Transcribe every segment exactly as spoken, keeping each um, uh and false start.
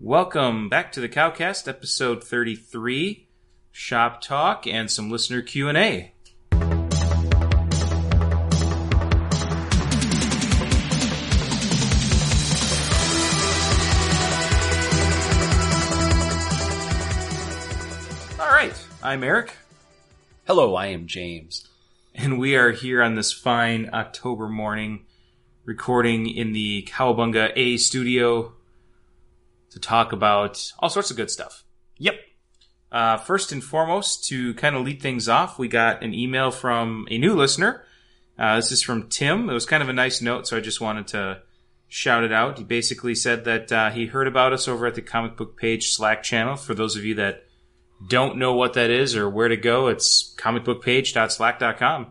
Welcome back to the CowCast, episode thirty-three, Shop Talk, and some listener Q and A. All right, I'm Eric. Hello, I am James. And we are here on this fine October morning, recording in the Cowabunga A studio to talk about all sorts of good stuff. Yep. Uh, first and foremost, to kind of lead things off, we got an email from a new listener. Uh, this is from Tim. It was kind of a nice note, so I just wanted to shout it out. He basically said that uh, he heard about us over at the Comic Book Page Slack channel. For those of you that don't know what that is or where to go, it's comic book page dot slack dot com.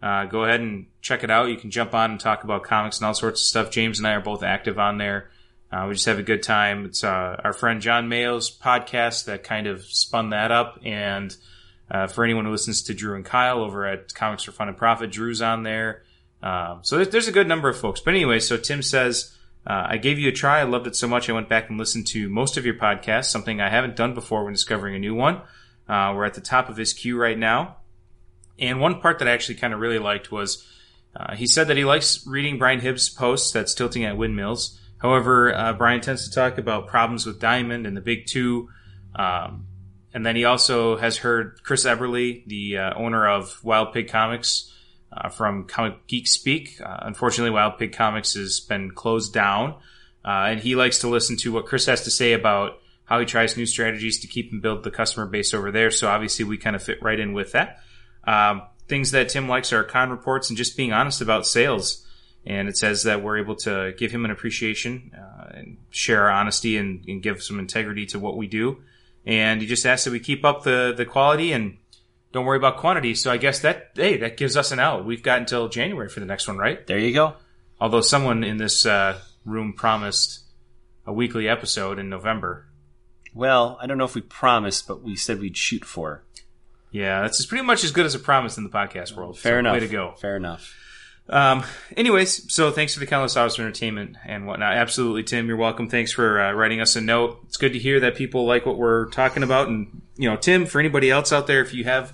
Uh, go ahead and check it out. You can jump on and talk about comics and all sorts of stuff. James and I are both active on there. Uh, we just have a good time. It's uh, our friend John Mayo's podcast that kind of spun that up. And uh, for anyone who listens to Drew and Kyle over at Comics for Fun and Profit, Drew's on there. Um, so there's a good number of folks. But anyway, so Tim says, uh, I gave you a try. I loved it so much I went back and listened to most of your podcasts, something I haven't done before when discovering a new one. Uh, we're at the top of his queue right now. And one part that I actually kind of really liked was uh, he said that he likes reading Brian Hibbs' posts, that's Tilting at Windmills. However, uh, Brian tends to talk about problems with Diamond and the Big Two. Um, and then he also has heard Chris Eberle, the uh, owner of Wild Pig Comics, uh, from Comic Geek Speak. Uh, unfortunately, Wild Pig Comics has been closed down. Uh, and he likes to listen to what Chris has to say about how he tries new strategies to keep and build the customer base over there. So obviously, we kind of fit right in with that. Um, things that Tim likes are con reports and just being honest about sales. And it says that we're able to give him an appreciation uh, and share our honesty and, and give some integrity to what we do. And he just asks that we keep up the, the quality and don't worry about quantity. So I guess that, hey, that gives us an out. We've got until January for the next one, right? There you go. Although someone in this uh, room promised a weekly episode in November. Well, I don't know if we promised, but we said we'd shoot for. Yeah, that's pretty much as good as a promise in the podcast world. Fair so, enough. Way to go. Fair enough. Um, anyways, so thanks for the countless hours of entertainment and whatnot. Absolutely, Tim, you're welcome. Thanks for uh, writing us a note. It's good to hear that people like what we're talking about. And, you know, Tim, for anybody else out there, if you have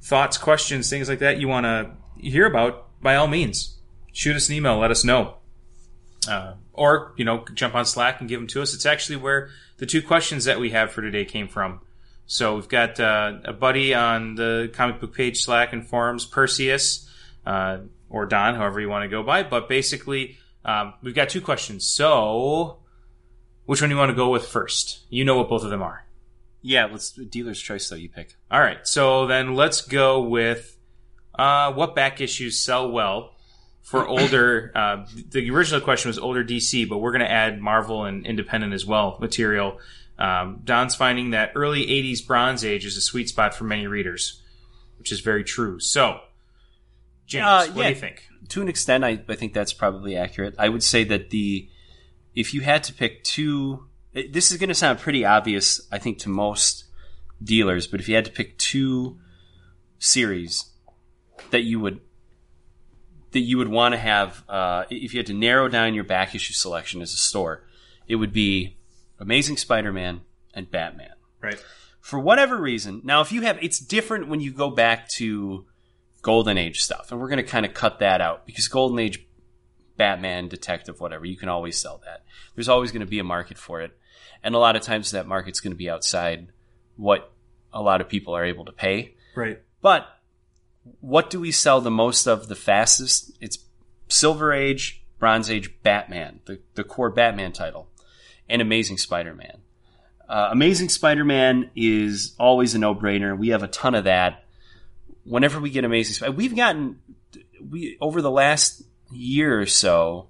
thoughts, questions, things like that you want to hear about, by all means, shoot us an email. Let us know. Uh, or, you know, jump on Slack and give them to us. It's actually where the two questions that we have for today came from. So we've got uh, a buddy on the Comic Book Page Slack and forums, Perseus, uh, or Don, however you want to go by. But basically, um, we've got two questions. So, which one do you want to go with first? You know what both of them are. Yeah, let's dealer's choice, though. You pick. All right. So then let's go with uh, what back issues sell well for older. uh, the original question was older D C, but we're going to add Marvel and independent as well material. Um, Don's finding that early eighties Bronze Age is a sweet spot for many readers, which is very true. So, James, uh, what yeah, do you think? To an extent, I, I think that's probably accurate. I would say that the if you had to pick two, this is going to sound pretty obvious, I think, to most dealers, but if you had to pick two series that you would that you would want to have, uh, if you had to narrow down your back issue selection as a store, it would be Amazing Spider-Man and Batman. Right. For whatever reason, now if you have, it's different when you go back to Golden Age stuff, and we're going to kind of cut that out because Golden Age, Batman, Detective, whatever, you can always sell that. There's always going to be a market for it, and a lot of times that market's going to be outside what a lot of people are able to pay. Right. But what do we sell the most of the fastest? It's Silver Age, Bronze Age, Batman, the, the core Batman title, and Amazing Spider-Man. Uh, Amazing Spider-Man is always a no-brainer. We have a ton of that. Whenever we get Amazing Spider-Man, we've gotten, we over the last year or so,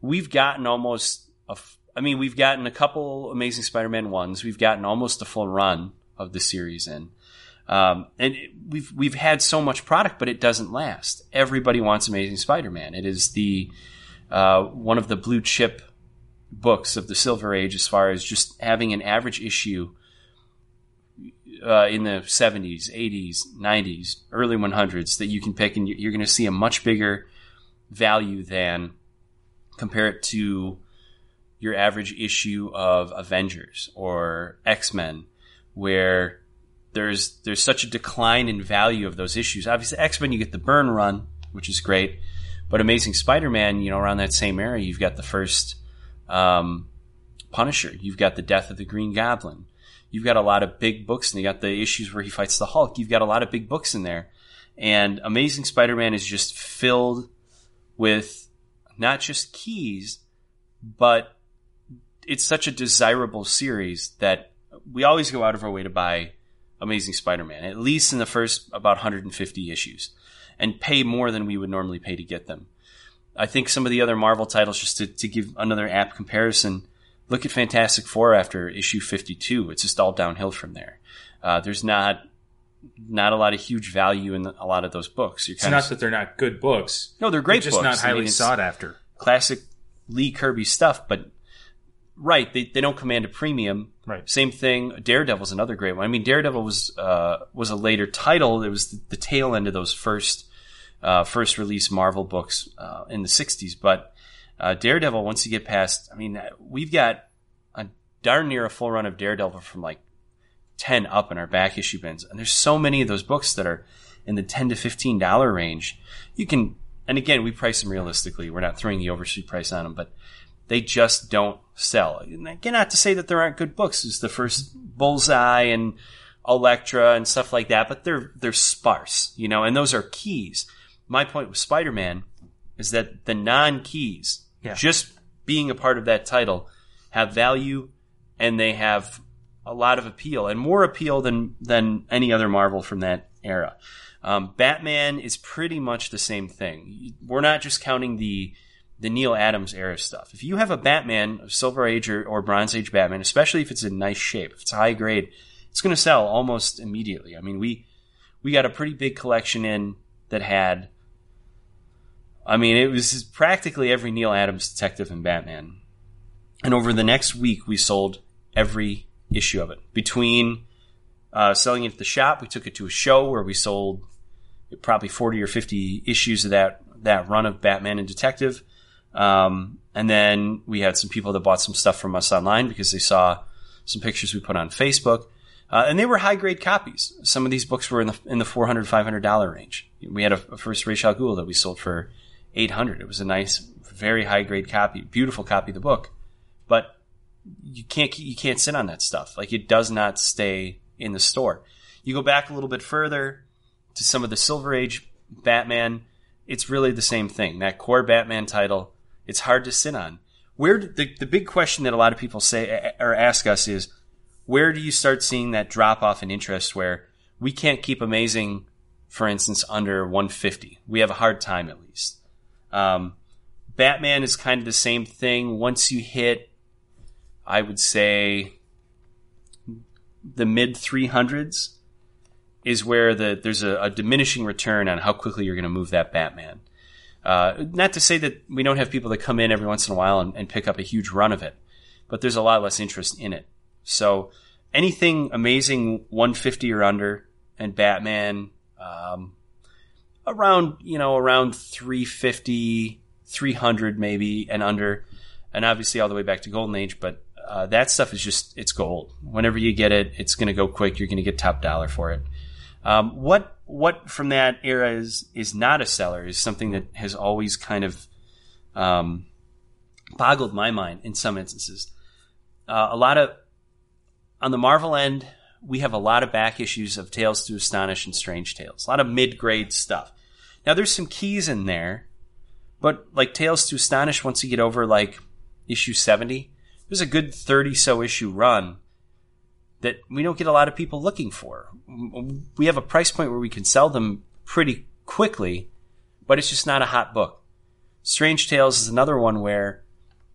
we've gotten almost, a, I mean, we've gotten a couple Amazing Spider-Man ones. We've gotten almost a full run of the series in. Um, and it, we've we've had so much product, but it doesn't last. Everybody wants Amazing Spider-Man. It is the uh, one of the blue chip books of the Silver Age as far as just having an average issue Uh, in the seventies, eighties, nineties, early one hundreds that you can pick, and you're going to see a much bigger value than compare it to your average issue of Avengers or X-Men, where there's there's such a decline in value of those issues. Obviously, X-Men, you get the Byrne run, which is great. But Amazing Spider-Man, you know, around that same era, you've got the first um, Punisher. You've got the death of the Green Goblin. You've got a lot of big books, and you got the issues where he fights the Hulk. You've got a lot of big books in there. And Amazing Spider-Man is just filled with not just keys, but it's such a desirable series that we always go out of our way to buy Amazing Spider-Man, at least in the first about one hundred fifty issues, and pay more than we would normally pay to get them. I think some of the other Marvel titles, just to, to give another apt comparison, look at Fantastic Four after issue fifty-two. It's just all downhill from there. Uh, there's not not a lot of huge value in a lot of those books. You're it's kind not of, that they're not good books. No, they're great they're just books. Just not highly I mean, sought after. Classic Lee Kirby stuff, but right, they they don't command a premium. Right. Same thing. Daredevil's another great one. I mean, Daredevil was uh, was a later title. It was the, the tail end of those first uh, first release Marvel books uh, in the sixties. But uh, Daredevil, once you get past, I mean, we've got a darn near a full run of Daredevil from like ten up in our back issue bins, and there's so many of those books that are in the ten to fifteen dollar range. You can, and again, we price them realistically. We're not throwing the overshoot price on them, but they just don't sell. And again, not to say that there aren't good books. It's the first Bullseye and Elektra and stuff like that, but they're they're sparse, you know, and those are keys. My point with Spider-Man is that the non-keys, yeah. just being a part of that title, have value, and they have a lot of appeal, and more appeal than, than any other Marvel from that era. Um, Batman is pretty much the same thing. We're not just counting the... the Neil Adams era stuff. If you have a Batman, a Silver Age or, or Bronze Age Batman, especially if it's in nice shape, if it's high grade, it's going to sell almost immediately. I mean, we we got a pretty big collection in that had, I mean, it was practically every Neil Adams Detective and Batman. And over the next week, we sold every issue of it. Between uh, selling it at the shop, we took it to a show where we sold probably forty or fifty issues of that, that run of Batman and Detective. Um, and then we had some people that bought some stuff from us online because they saw some pictures we put on Facebook. Uh, and they were high-grade copies. Some of these books were in the in the four hundred dollars, five hundred dollars range. We had a, a first Ra's al Ghul that we sold for eight hundred dollars. It was a nice, very high-grade copy, beautiful copy of the book. But you can't you can't sit on that stuff. Like, it does not stay in the store. You go back a little bit further to some of the Silver Age Batman. It's really the same thing. That core Batman title, it's hard to sit on. Where the the big question that a lot of people say or ask us is, where do you start seeing that drop off in interest where we can't keep Amazing, for instance, under one hundred fifty? We have a hard time at least. Um, Batman is kind of the same thing. Once you hit, I would say, the mid three hundreds is where the there's a, a diminishing return on how quickly you're going to move that Batman. Uh, not to say that we don't have people that come in every once in a while and, and pick up a huge run of it, but there's a lot less interest in it. So anything Amazing one hundred fifty or under, and Batman um, around, you know, around three fifty, three hundred maybe and under, and obviously all the way back to Golden Age. But uh, that stuff is just, it's gold. Whenever you get it, it's going to go quick. You're going to get top dollar for it. Um, what what from that era is is not a seller is something that has always kind of um, boggled my mind in some instances. Uh, a lot of on the Marvel end, we have a lot of back issues of Tales to Astonish and Strange Tales. A lot of mid grade stuff. Now there's some keys in there, but like Tales to Astonish, once you get over like issue seventy, there's a good thirty so issue run that we don't get a lot of people looking for. We have a price point where we can sell them pretty quickly, but it's just not a hot book. Strange Tales is another one where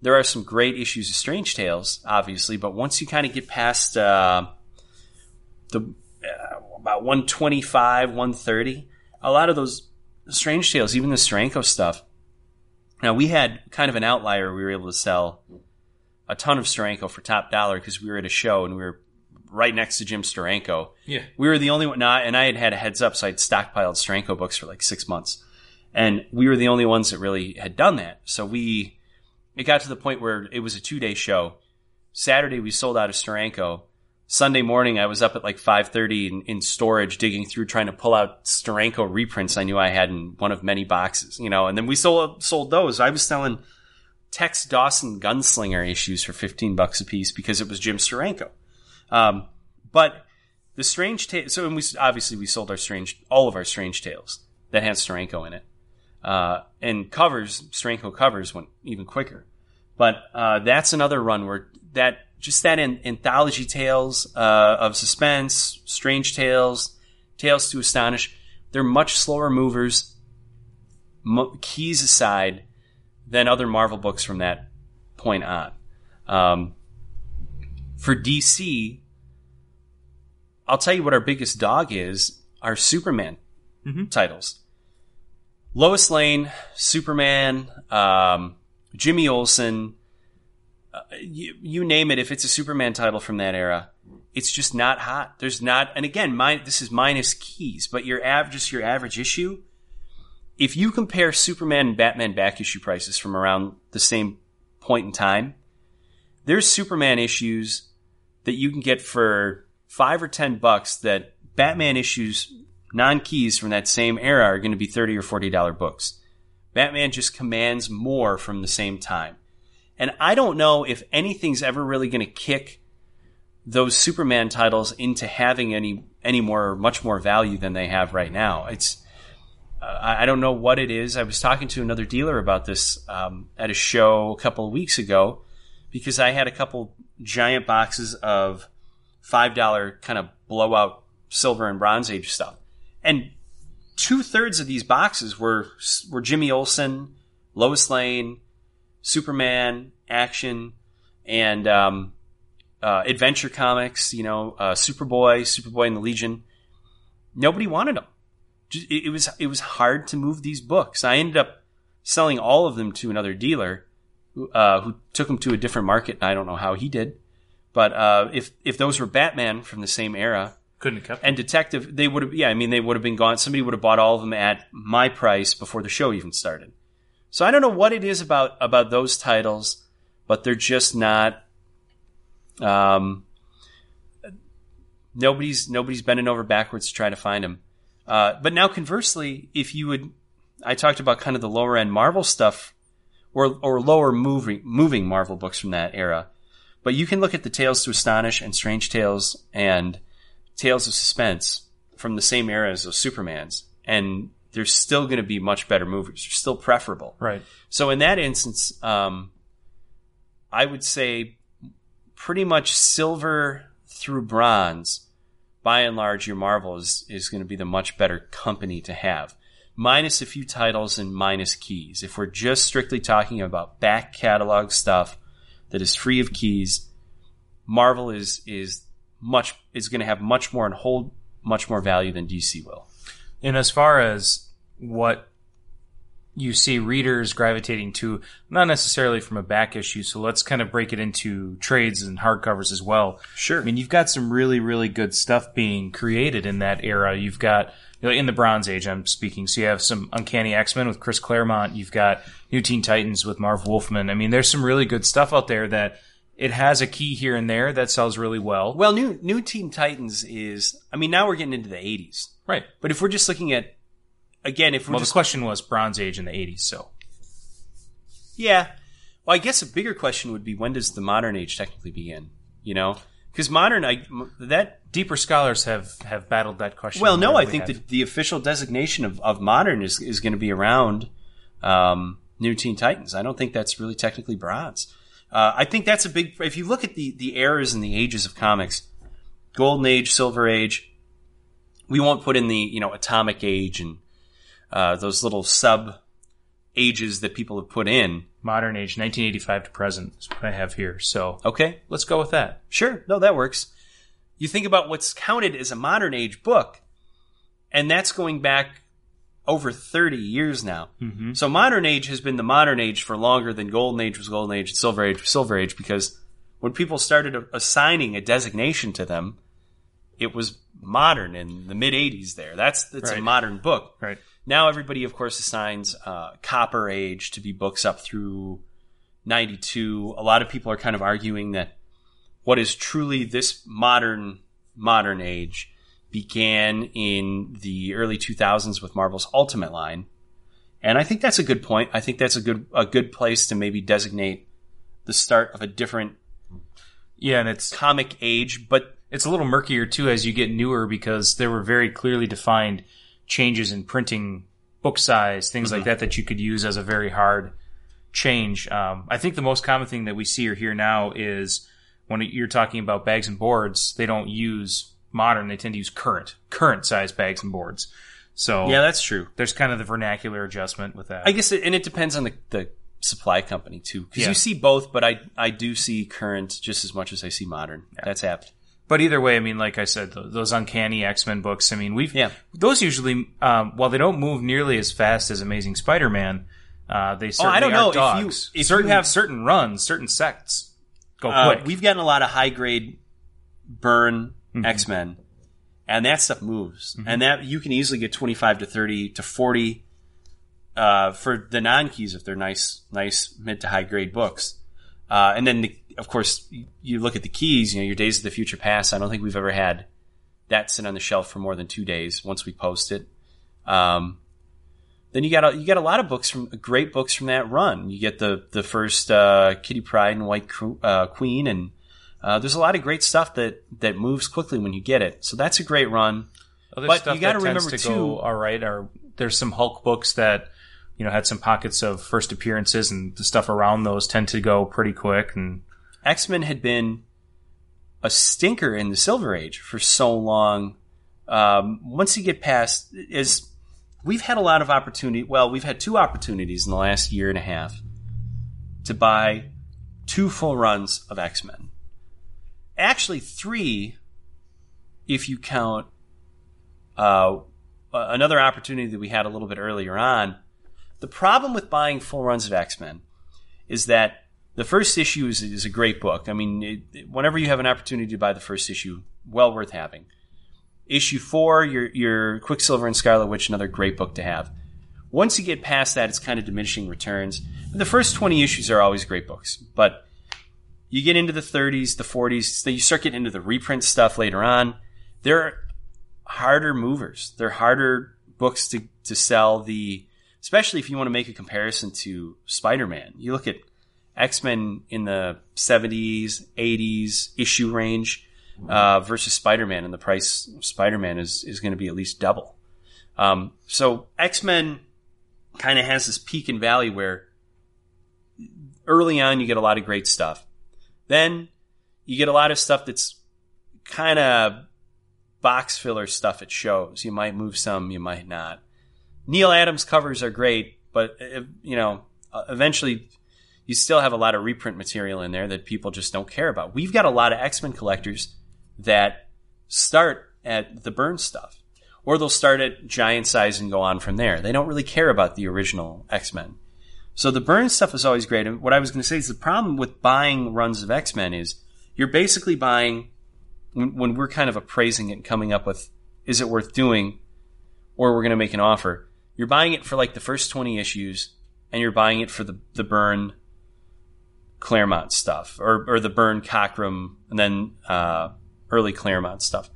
there are some great issues of Strange Tales, obviously, but once you kind of get past uh, the uh, about one twenty-five, one thirty, a lot of those Strange Tales, even the Steranko stuff, now we had kind of an outlier. We were able to sell a ton of Steranko for top dollar because we were at a show and we were right next to Jim Steranko. Yeah. We were the only one, and I had had a heads up, so I'd stockpiled Steranko books for like six months. And we were the only ones that really had done that. So we it got to the point where it was a two-day show. Saturday, we sold out of Steranko. Sunday morning, I was up at like five thirty in, in storage, digging through, trying to pull out Steranko reprints I knew I had in one of many boxes, you know. And then we sold sold those. I was selling Tex Dawson Gunslinger issues for fifteen bucks a piece because it was Jim Steranko. Um, but the Strange Tales, so and we obviously we sold our strange all of our Strange Tales that had Steranko in it. Uh, and covers, Steranko covers went even quicker. But uh, that's another run where that just that in, anthology tales uh, of suspense, Strange Tales, Tales to Astonish, they're much slower movers, mo- keys aside, than other Marvel books from that point on. Um, for D C, I'll tell you what our biggest dog is, our Superman mm-hmm. titles. Lois Lane, Superman, um, Jimmy Olsen, uh, you, you name it. If it's a Superman title from that era, it's just not hot. There's not, and again, mine, this is minus keys, but your av- just your average issue. If you compare Superman and Batman back issue prices from around the same point in time, there's Superman issues that you can get for five or ten bucks that Batman issues, non-keys from that same era, are going to be thirty dollars or forty dollars books. Batman just commands more from the same time. And I don't know if anything's ever really going to kick those Superman titles into having any any more, much more value than they have right now. It's uh, I don't know what it is. I was talking to another dealer about this um, at a show a couple of weeks ago because I had a couple giant boxes of five dollars kind of blowout Silver and Bronze Age stuff. And two-thirds of these boxes were were Jimmy Olsen, Lois Lane, Superman, Action, and um, uh, Adventure Comics, you know, uh, Superboy, Superboy and the Legion. Nobody wanted them. Just, it, it was it was hard to move these books. I ended up selling all of them to another dealer who, uh, who took them to a different market, and I don't know how he did. But uh, if if those were Batman from the same era... Couldn't have kept them. And Detective, they would have, yeah, I mean, they would have been gone. Somebody would have bought all of them at my price before the show even started. So I don't know what it is about, about those titles, but they're just not, um, nobody's, nobody's bending over backwards to try to find them. Uh, but now conversely, if you would, I talked about kind of the lower end Marvel stuff or, or lower moving, moving Marvel books from that era, but you can look at the Tales to Astonish and Strange Tales and Tales of Suspense from the same era as those Supermans, and they're still going to be much better movies. They're still preferable. Right. So in that instance, um, I would say pretty much silver through bronze, by and large, your Marvel is, is going to be the much better company to have, minus a few titles and minus keys. If we're just strictly talking about back catalog stuff that is free of keys, Marvel is is... much is going to have much more and hold much more value than D C will. And as far as what you see readers gravitating to, not necessarily from a back issue, so let's kind of break it into trades and hardcovers as well. Sure. I mean, you've got some really, really good stuff being created in that era. You've got, you know, in the Bronze Age, I'm speaking, so you have some Uncanny X-Men with Chris Claremont. You've got New Teen Titans with Marv Wolfman. I mean, there's some really good stuff out there that... It has a key here and there that sells really well. Well, new New Teen Titans is... I mean, now we're getting into the eighties. Right. But if we're just looking at... Again, if we're Well, just, the question was Bronze Age in the eighties, so... Yeah. Well, I guess a bigger question would be, when does the Modern Age technically begin? You know? Because modern... I, that Deeper scholars have, have battled that question. Well, no, I we think the, the official designation of, of Modern is, is going to be around um, New Teen Titans. I don't think that's really technically Bronze. Uh, I think that's a big... If you look at the, the eras and the ages of comics, Golden Age, Silver Age, we won't put in the, you know, Atomic Age and uh, those little sub-ages that people have put in. Modern Age, nineteen eighty-five to present is what I have here, so... Okay. Let's go with that. Sure. No, that works. You think about what's counted as a Modern Age book, and that's going back over thirty years now. Mm-hmm. So Modern Age has been the Modern Age for longer than Golden Age was Golden Age and Silver Age was Silver Age, because when people started assigning a designation to them, it was modern in the mid-eighties there. That's, that's right. A modern book. Right. Now everybody, of course, assigns uh, Copper Age to be books up through ninety-two, a lot of people are kind of arguing that what is truly this modern modern age began in the early two thousands with Marvel's Ultimate line. And I think that's a good point. I think that's a good a good place to maybe designate the start of a different yeah, and it's comic age, but it's a little murkier too as you get newer, because there were very clearly defined changes in printing, book size, things mm-hmm. like that that you could use as a very hard change. Um, I think the most common thing that we see or hear now is when you're talking about bags and boards, they don't use modern; they tend to use current, current size bags and boards. So yeah, that's true. There's kind of the vernacular adjustment with that, I guess, it, and it depends on the, the supply company too, because yeah. you see both. But I I do see current just as much as I see modern. Yeah. That's apt. But either way, I mean, like I said, those Uncanny X-Men books, I mean, we've yeah. those usually, um, while they don't move nearly as fast as Amazing Spider-Man, uh, they certainly oh, I don't are know. dogs. If you, if certain, you have certain runs, certain sects go uh, quick. We've gotten a lot of high-grade Byrne mm-hmm. X-Men, and that stuff moves. Mm-hmm. And that you can easily get twenty-five to thirty to forty uh, for the non-keys if they're nice, nice mid- to high-grade books. Uh, and then, the, of course, you look at the keys, you know, your Days of the Future Past. I don't think we've ever had that sit on the shelf for more than two days once we post it. Um, then you got a, you got a lot of books, from great books from that run. You get the, the first uh, Kitty Pryde and White uh, Queen, and uh, there's a lot of great stuff that, that moves quickly when you get it. So that's a great run. Other but stuff you got to remember, too. Go, all right, are, there's some Hulk books that... you know, had some pockets of first appearances, and the stuff around those tend to go pretty quick. And X-Men had been a stinker in the Silver Age for so long. Um, once you get past, is we've had a lot of opportunity. Well, we've had two opportunities in the last year and a half to buy two full runs of X-Men. Actually, three, if you count uh, another opportunity that we had a little bit earlier on. The problem with buying full runs of X-Men is that the first issue is, is a great book. I mean, it, it, whenever you have an opportunity to buy the first issue, well worth having. Issue four, your, your Quicksilver and Scarlet Witch, another great book to have. Once you get past that, it's kind of diminishing returns. The first twenty issues are always great books. But you get into the thirties, the forties, you start getting into the reprint stuff later on. They're harder movers. They're harder books to, to sell the... especially if you want to make a comparison to Spider-Man. You look at X-Men in the seventies, eighties issue range uh, versus Spider-Man, and the price of Spider-Man is, is going to be at least double. Um, so X-Men kind of has this peak and valley where early on you get a lot of great stuff. Then you get a lot of stuff that's kind of box filler stuff at shows. You might move some, you might not. Neil Adams covers are great, but you know, eventually you still have a lot of reprint material in there that people just don't care about. We've got a lot of X-Men collectors that start at the Byrne stuff, or they'll start at Giant Size and go on from there. They don't really care about the original X-Men. So the Byrne stuff is always great. And what I was going to say is the problem with buying runs of X-Men is you're basically buying, when we're kind of appraising it and coming up with, is it worth doing, or we're going to make an offer, you're buying it for like the first twenty issues, and you're buying it for the, the Byrne Claremont stuff, or, or the Byrne Cockrum, and then uh, early Claremont stuff.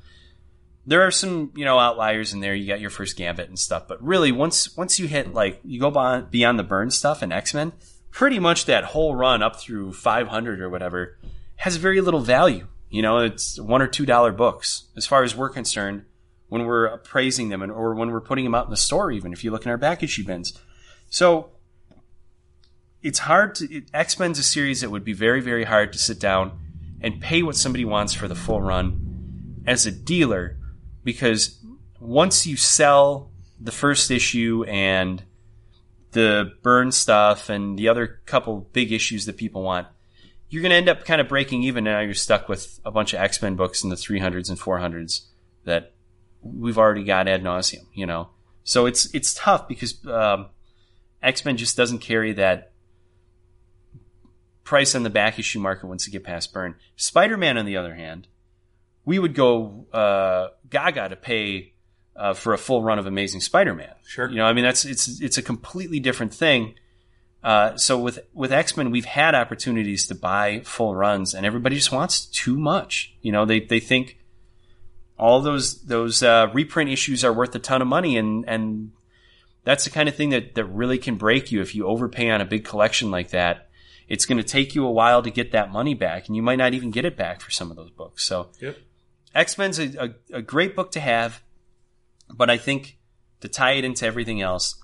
There are some, you know, outliers in there. You got your first Gambit and stuff, but really once once you hit like you go beyond, beyond the Byrne stuff and X-Men, pretty much that whole run up through five hundred or whatever has very little value. You know, it's one or two dollar books as far as we're concerned. When we're appraising them, and or when we're putting them out in the store, even if you look in our back issue bins. So it's hard to it, X-Men's a series that would be very, very hard to sit down and pay what somebody wants for the full run as a dealer, because once you sell the first issue and the Byrne stuff and the other couple big issues that people want, you're going to end up kind of breaking even. Now you're stuck with a bunch of X-Men books in the three hundreds and four hundreds that we've already got ad nauseum, you know. So it's it's tough because um, X-Men just doesn't carry that price on the back issue market once you get past Byrne. Spider-Man, on the other hand, we would go uh, gaga to pay uh, for a full run of Amazing Spider-Man. Sure, you know, I mean that's it's it's a completely different thing. Uh, so with, with X-Men, we've had opportunities to buy full runs, and everybody just wants too much. You know, they, they think all those those uh, reprint issues are worth a ton of money, and and that's the kind of thing that, that really can break you if you overpay on a big collection like that. It's going to take you a while to get that money back, and you might not even get it back for some of those books. So yep. X-Men's a, a, a great book to have, but I think to tie it into everything else,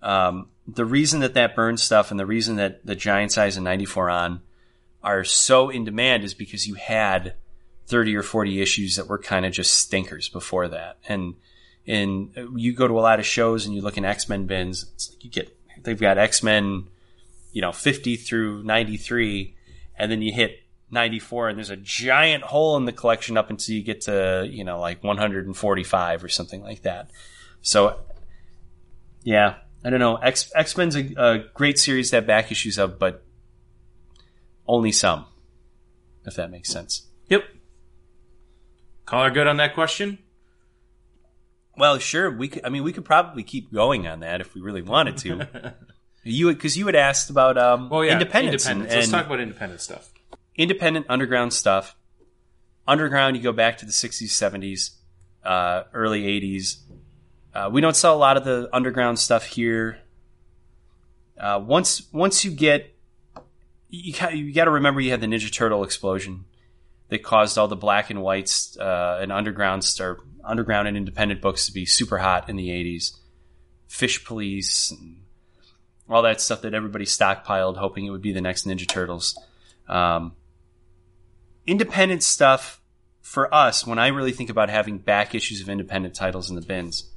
um, the reason that that Byrne stuff and the reason that the Giant Size and ninety-four on are so in demand is because you had thirty or forty issues that were kind of just stinkers before that. And in you go to a lot of shows and you look in X-Men bins, it's like you get, they've got X-Men, you know, fifty through ninety-three, and then you hit ninety-four and there's a giant hole in the collection up until you get to, you know, like one forty-five or something like that. So yeah, I don't know. X, X-Men's a, a great series to have back issues of, but only some, if that makes sense. Yep. Caller good on that question? Well, sure. We could, I mean, we could probably keep going on that if we really wanted to. You, because you had asked about um, well, yeah, independence. independence. And, Let's and talk about independent stuff. Independent underground stuff. Underground, you go back to the sixties, seventies, uh, early eighties. Uh, we don't sell a lot of the underground stuff here. Uh, once once you get, you got, you got to remember you had the Ninja Turtle explosion that caused all the black and whites uh, and underground star, underground and independent books to be super hot in the eighties. Fish Police, and all that stuff that everybody stockpiled, hoping it would be the next Ninja Turtles. Um, independent stuff for us, when I really think about having back issues of independent titles in the bins,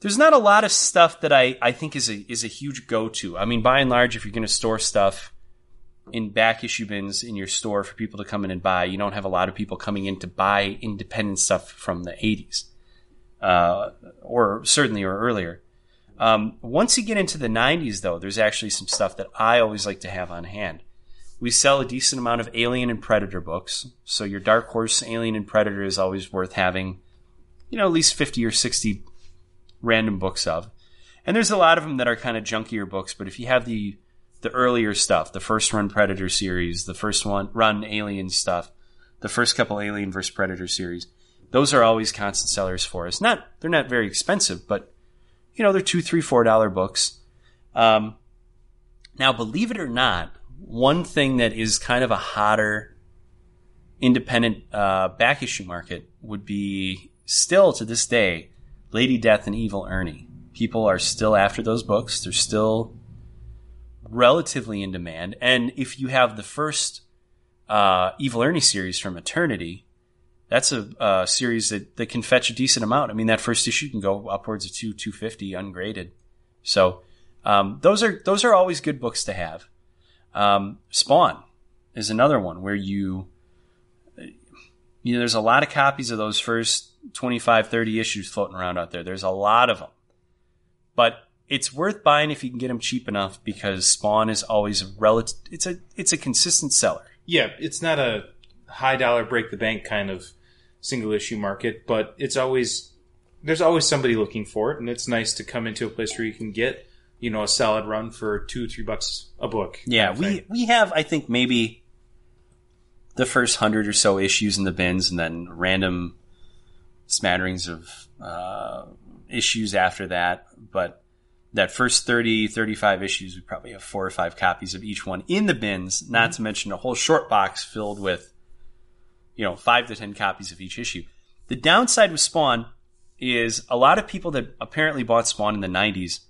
there's not a lot of stuff that I, I think is a is a huge go-to. I mean, by and large, if you're going to store stuff in back issue bins in your store for people to come in and buy, you don't have a lot of people coming in to buy independent stuff from the eighties, uh, or certainly or earlier. Um, once you get into the nineties, though, there's actually some stuff that I always like to have on hand. We sell a decent amount of Alien and Predator books, so your Dark Horse Alien and Predator is always worth having, you know, at least fifty or sixty random books of. And there's a lot of them that are kind of junkier books, but if you have the the earlier stuff, the first run Predator series, the first one run Alien stuff, the first couple Alien versus Predator series, those are always constant sellers for us. Not they're not very expensive, but you know, they're two, three, four dollar books. Um, now, believe it or not, one thing that is kind of a hotter independent uh, back issue market would be still to this day Lady Death and Evil Ernie. People are still after those books. They're still relatively in demand. And if you have the first uh, Evil Ernie series from Eternity, that's a, a series that, that can fetch a decent amount. I mean, that first issue can go upwards of two, two fifty ungraded. So um, those are those are always good books to have. Um, Spawn is another one where you you know there's a lot of copies of those first twenty-five, thirty issues floating around out there. There's a lot of them, but it's worth buying if you can get them cheap enough, because Spawn is always a relative. It's a it's a consistent seller. Yeah, it's not a high dollar break the bank kind of single issue market, but it's always there's always somebody looking for it, and it's nice to come into a place where you can get you know a solid run for two three bucks a book. Yeah, we we have I think maybe the first hundred or so issues in the bins, and then random smatterings of uh, issues after that, but that first thirty, thirty-five issues, we probably have four or five copies of each one in the bins, not mm-hmm. to mention a whole short box filled with, you know, five to ten copies of each issue. The downside with Spawn is a lot of people that apparently bought Spawn in the nineties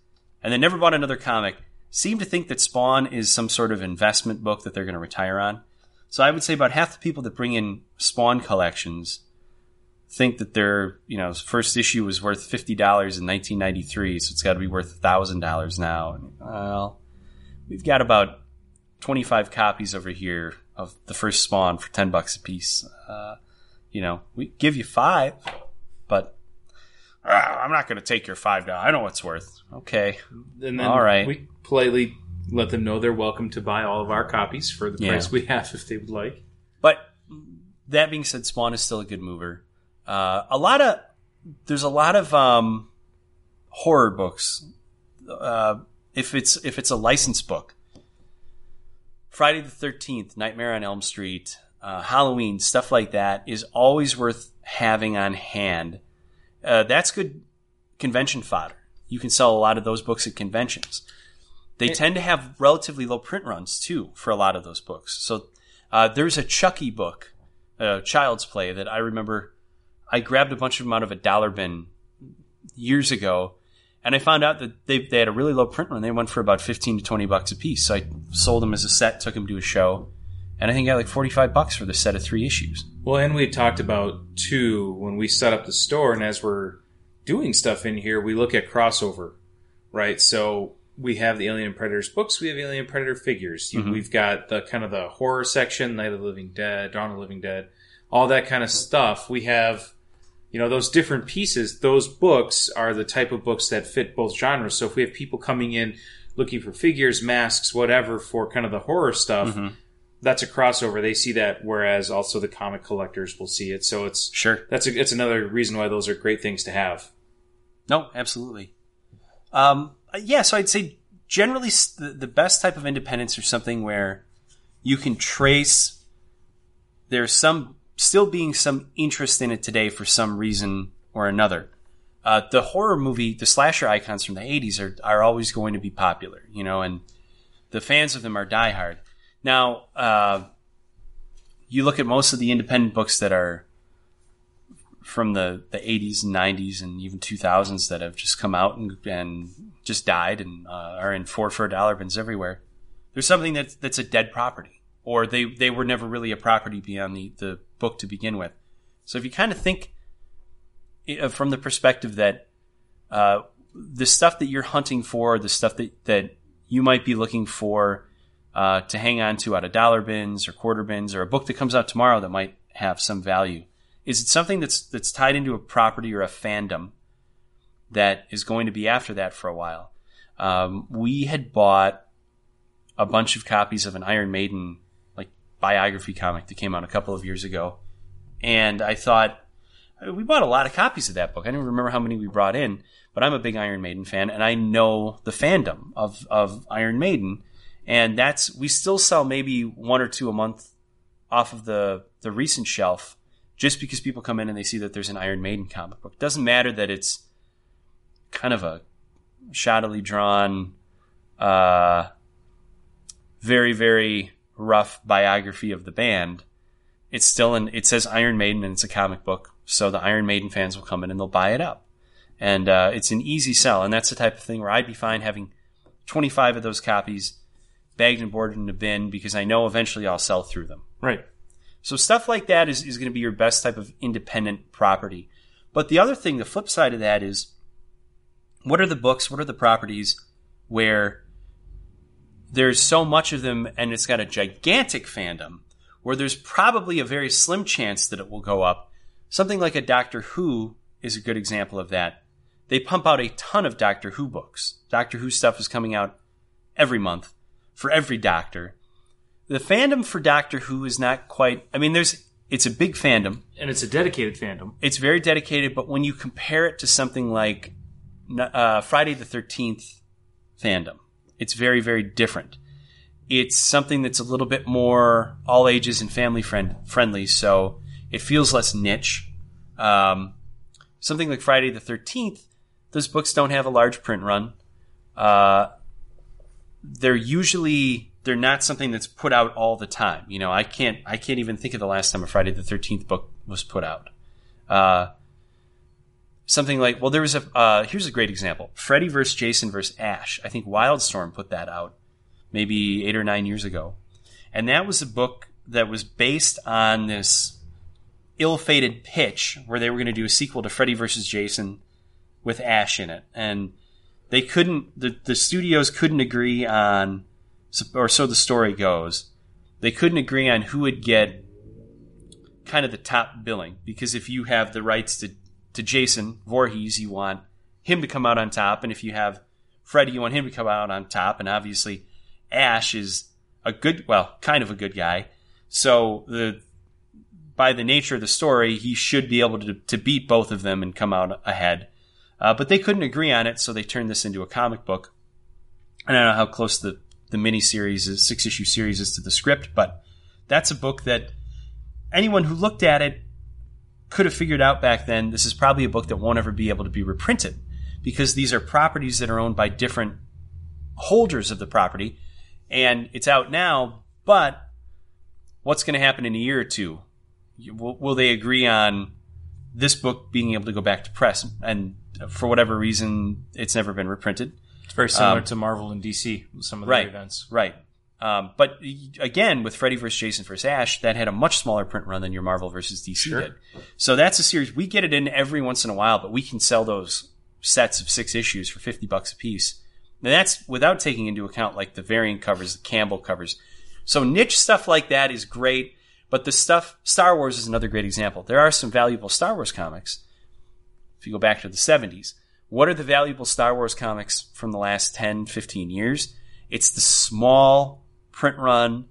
and then never bought another comic seem to think that Spawn is some sort of investment book that they're going to retire on. So I would say about half the people that bring in Spawn collections think that their, you know, first issue was worth fifty dollars in nineteen ninety-three, so it's got to be worth one thousand dollars now. And, well, we've got about twenty-five copies over here of the first Spawn for ten bucks a piece. Uh, you know, we give you five, but uh, I'm not going to take your five dollars. I know what's worth. Okay. And then all right. We politely let them know they're welcome to buy all of our copies for the price yeah. we have if they would like. But that being said, Spawn is still a good mover. Uh, a lot of there's a lot of um, horror books, uh, if it's if it's a licensed book. Friday the thirteenth, Nightmare on Elm Street, uh, Halloween, stuff like that is always worth having on hand. Uh, that's good convention fodder. You can sell a lot of those books at conventions. They it, tend to have relatively low print runs, too, for a lot of those books. So uh, there's a Chucky book, uh, Child's Play, that I remember I grabbed a bunch of them out of a dollar bin years ago, and I found out that they they had a really low print run. They went for about fifteen to twenty bucks a piece. So I sold them as a set, took them to a show, and I think I got like forty-five bucks for the set of three issues. Well, and we had talked about, too, when we set up the store, and as we're doing stuff in here, we look at crossover, right? So we have the Alien Predators books, we have Alien Predator figures. Mm-hmm. We've got the kind of the horror section, Night of the Living Dead, Dawn of the Living Dead, all that kind of stuff. We have... You know, those different pieces, those books are the type of books that fit both genres. So if we have people coming in looking for figures, masks, whatever, for kind of the horror stuff, mm-hmm. that's a crossover. They see that, whereas also the comic collectors will see it. So it's sure that's a, it's another reason why those are great things to have. No, absolutely. Um, yeah, so I'd say generally the, the best type of independence is something where you can trace there's some... still being some interest in it today for some reason or another. Uh, the horror movie, the slasher icons from the eighties are, are always going to be popular, you know, and the fans of them are diehard. Now, uh, you look at most of the independent books that are from the, the eighties and nineties and even two thousands that have just come out and, and just died and uh, are in four for a dollar bins everywhere. There's something that's, that's a dead property, or they, they were never really a property beyond the, the book to begin with. So if you kind of think from the perspective that uh, the stuff that you're hunting for, the stuff that, that you might be looking for uh, to hang on to out of dollar bins or quarter bins or a book that comes out tomorrow that might have some value, is it something that's that's tied into a property or a fandom that is going to be after that for a while? Um, we had bought a bunch of copies of an Iron Maiden biography comic that came out a couple of years ago, and I thought we bought a lot of copies of that book. I don't remember how many we brought in, but I'm a big Iron Maiden fan, and I know the fandom of of Iron Maiden, and that's we still sell maybe one or two a month off of the the recent shelf, just because people come in and they see that there's an Iron Maiden comic book. It doesn't matter that it's kind of a shoddily drawn, uh, very very. rough biography of the band. It's still in, it says Iron Maiden and it's a comic book, so the Iron Maiden fans will come in and they'll buy it up, and uh it's an easy sell. And that's the type of thing where I'd be fine having twenty-five of those copies bagged and boarded in a bin, because I know eventually I'll sell through them, right? So stuff like that is, is going to be your best type of independent property. But the other thing, the flip side of that is, what are the books, what are the properties where there's so much of them and it's got a gigantic fandom, where there's probably a very slim chance that it will go up. Something like a Doctor Who is a good example of that. They pump out a ton of Doctor Who books. Doctor Who stuff is coming out every month for every doctor. The fandom for Doctor Who is not quite, I mean, there's, it's a big fandom. And it's a dedicated fandom. It's very dedicated, but when you compare it to something like uh, Friday the thirteenth fandom, it's very, very different. It's something that's a little bit more all ages and family friend friendly, so it feels less niche. Um, something like Friday the thirteenth, those books don't have a large print run. Uh, they're usually they're not something that's put out all the time. You know, I can't I can't even think of the last time a Friday the thirteenth book was put out. Uh, Something like, well, there was a, uh, here's a great example. Freddy versus. Jason versus. Ash. I think Wildstorm put that out maybe eight or nine years ago. And that was a book that was based on this ill-fated pitch where they were going to do a sequel to Freddy versus. Jason with Ash in it. And they couldn't, the, the studios couldn't agree on, or so the story goes, they couldn't agree on who would get kind of the top billing. Because if you have the rights to to Jason Voorhees, you want him to come out on top. And if you have Freddy, you want him to come out on top. And obviously Ash is a good, well, kind of a good guy. So the by the nature of the story, he should be able to, to beat both of them and come out ahead. Uh, but they couldn't agree on it, so they turned this into a comic book. I don't know how close the, the mini-series is, six-issue series is to the script, but that's a book that anyone who looked at it could have figured out back then, this is probably a book that won't ever be able to be reprinted, because these are properties that are owned by different holders of the property, and it's out now, but what's going to happen in a year or two? Will, will they agree on this book being able to go back to press? And for whatever reason, it's never been reprinted. It's very similar um, to Marvel and D C, some of their right, events. Right, um, but again, with Freddy versus. Jason versus. Ash, that had a much smaller print run than your Marvel versus. D C sure. did. So that's a series. We get it in every once in a while, but we can sell those sets of six issues for fifty bucks a piece. And that's without taking into account like the variant covers, the Campbell covers. So niche stuff like that is great, but the stuff, Star Wars is another great example. There are some valuable Star Wars comics. If you go back to the seventies, what are the valuable Star Wars comics from the last ten, fifteen years? It's the small print run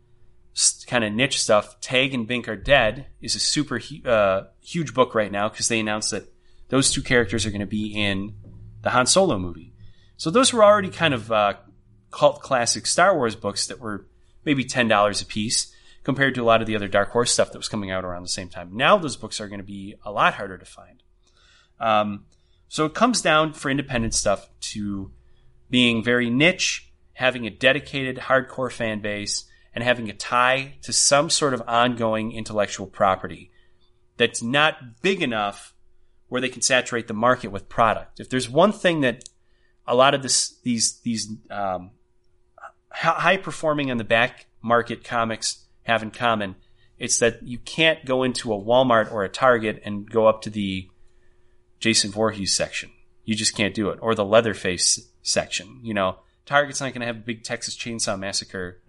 kind of niche stuff. Tag and Bink Are Dead is a super uh, huge book right now because they announced that those two characters are going to be in the Han Solo movie. So those were already kind of uh, cult classic Star Wars books that were maybe ten dollars a piece compared to a lot of the other Dark Horse stuff that was coming out around the same time. Now those books are going to be a lot harder to find. Um, so it comes down for independent stuff to being very niche, having a dedicated hardcore fan base, and having a tie to some sort of ongoing intellectual property that's not big enough where they can saturate the market with product. If there's one thing that a lot of this, these these um, high-performing on the back market comics have in common, it's that you can't go into a Walmart or a Target and go up to the Jason Voorhees section. You just can't do it. Or the Leatherface section. You know, Target's not going to have a big Texas Chainsaw Massacre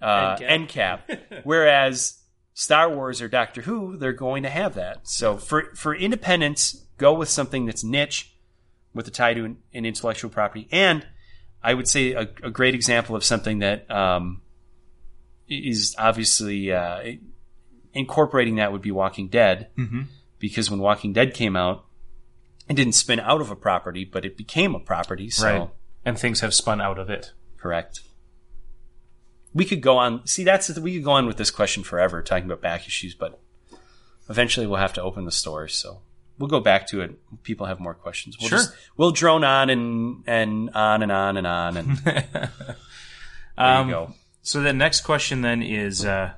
uh, end cap. Whereas Star Wars or Doctor Who, they're going to have that. So for, for independence, go with something that's niche with a tie to an, an intellectual property. And I would say a, a great example of something that um, is obviously uh, incorporating that would be Walking Dead. Mm-hmm. Because when Walking Dead came out, it didn't spin out of a property, but it became a property. So. Right. And things have spun out of it. Correct. We could go on. See, that's the, we could go on with this question forever, talking about back issues, but eventually we'll have to open the stores. So we'll go back to it. People have more questions. We'll sure. Just, we'll drone on and, and on and on and on. And there um, you go. So the next question then is uh,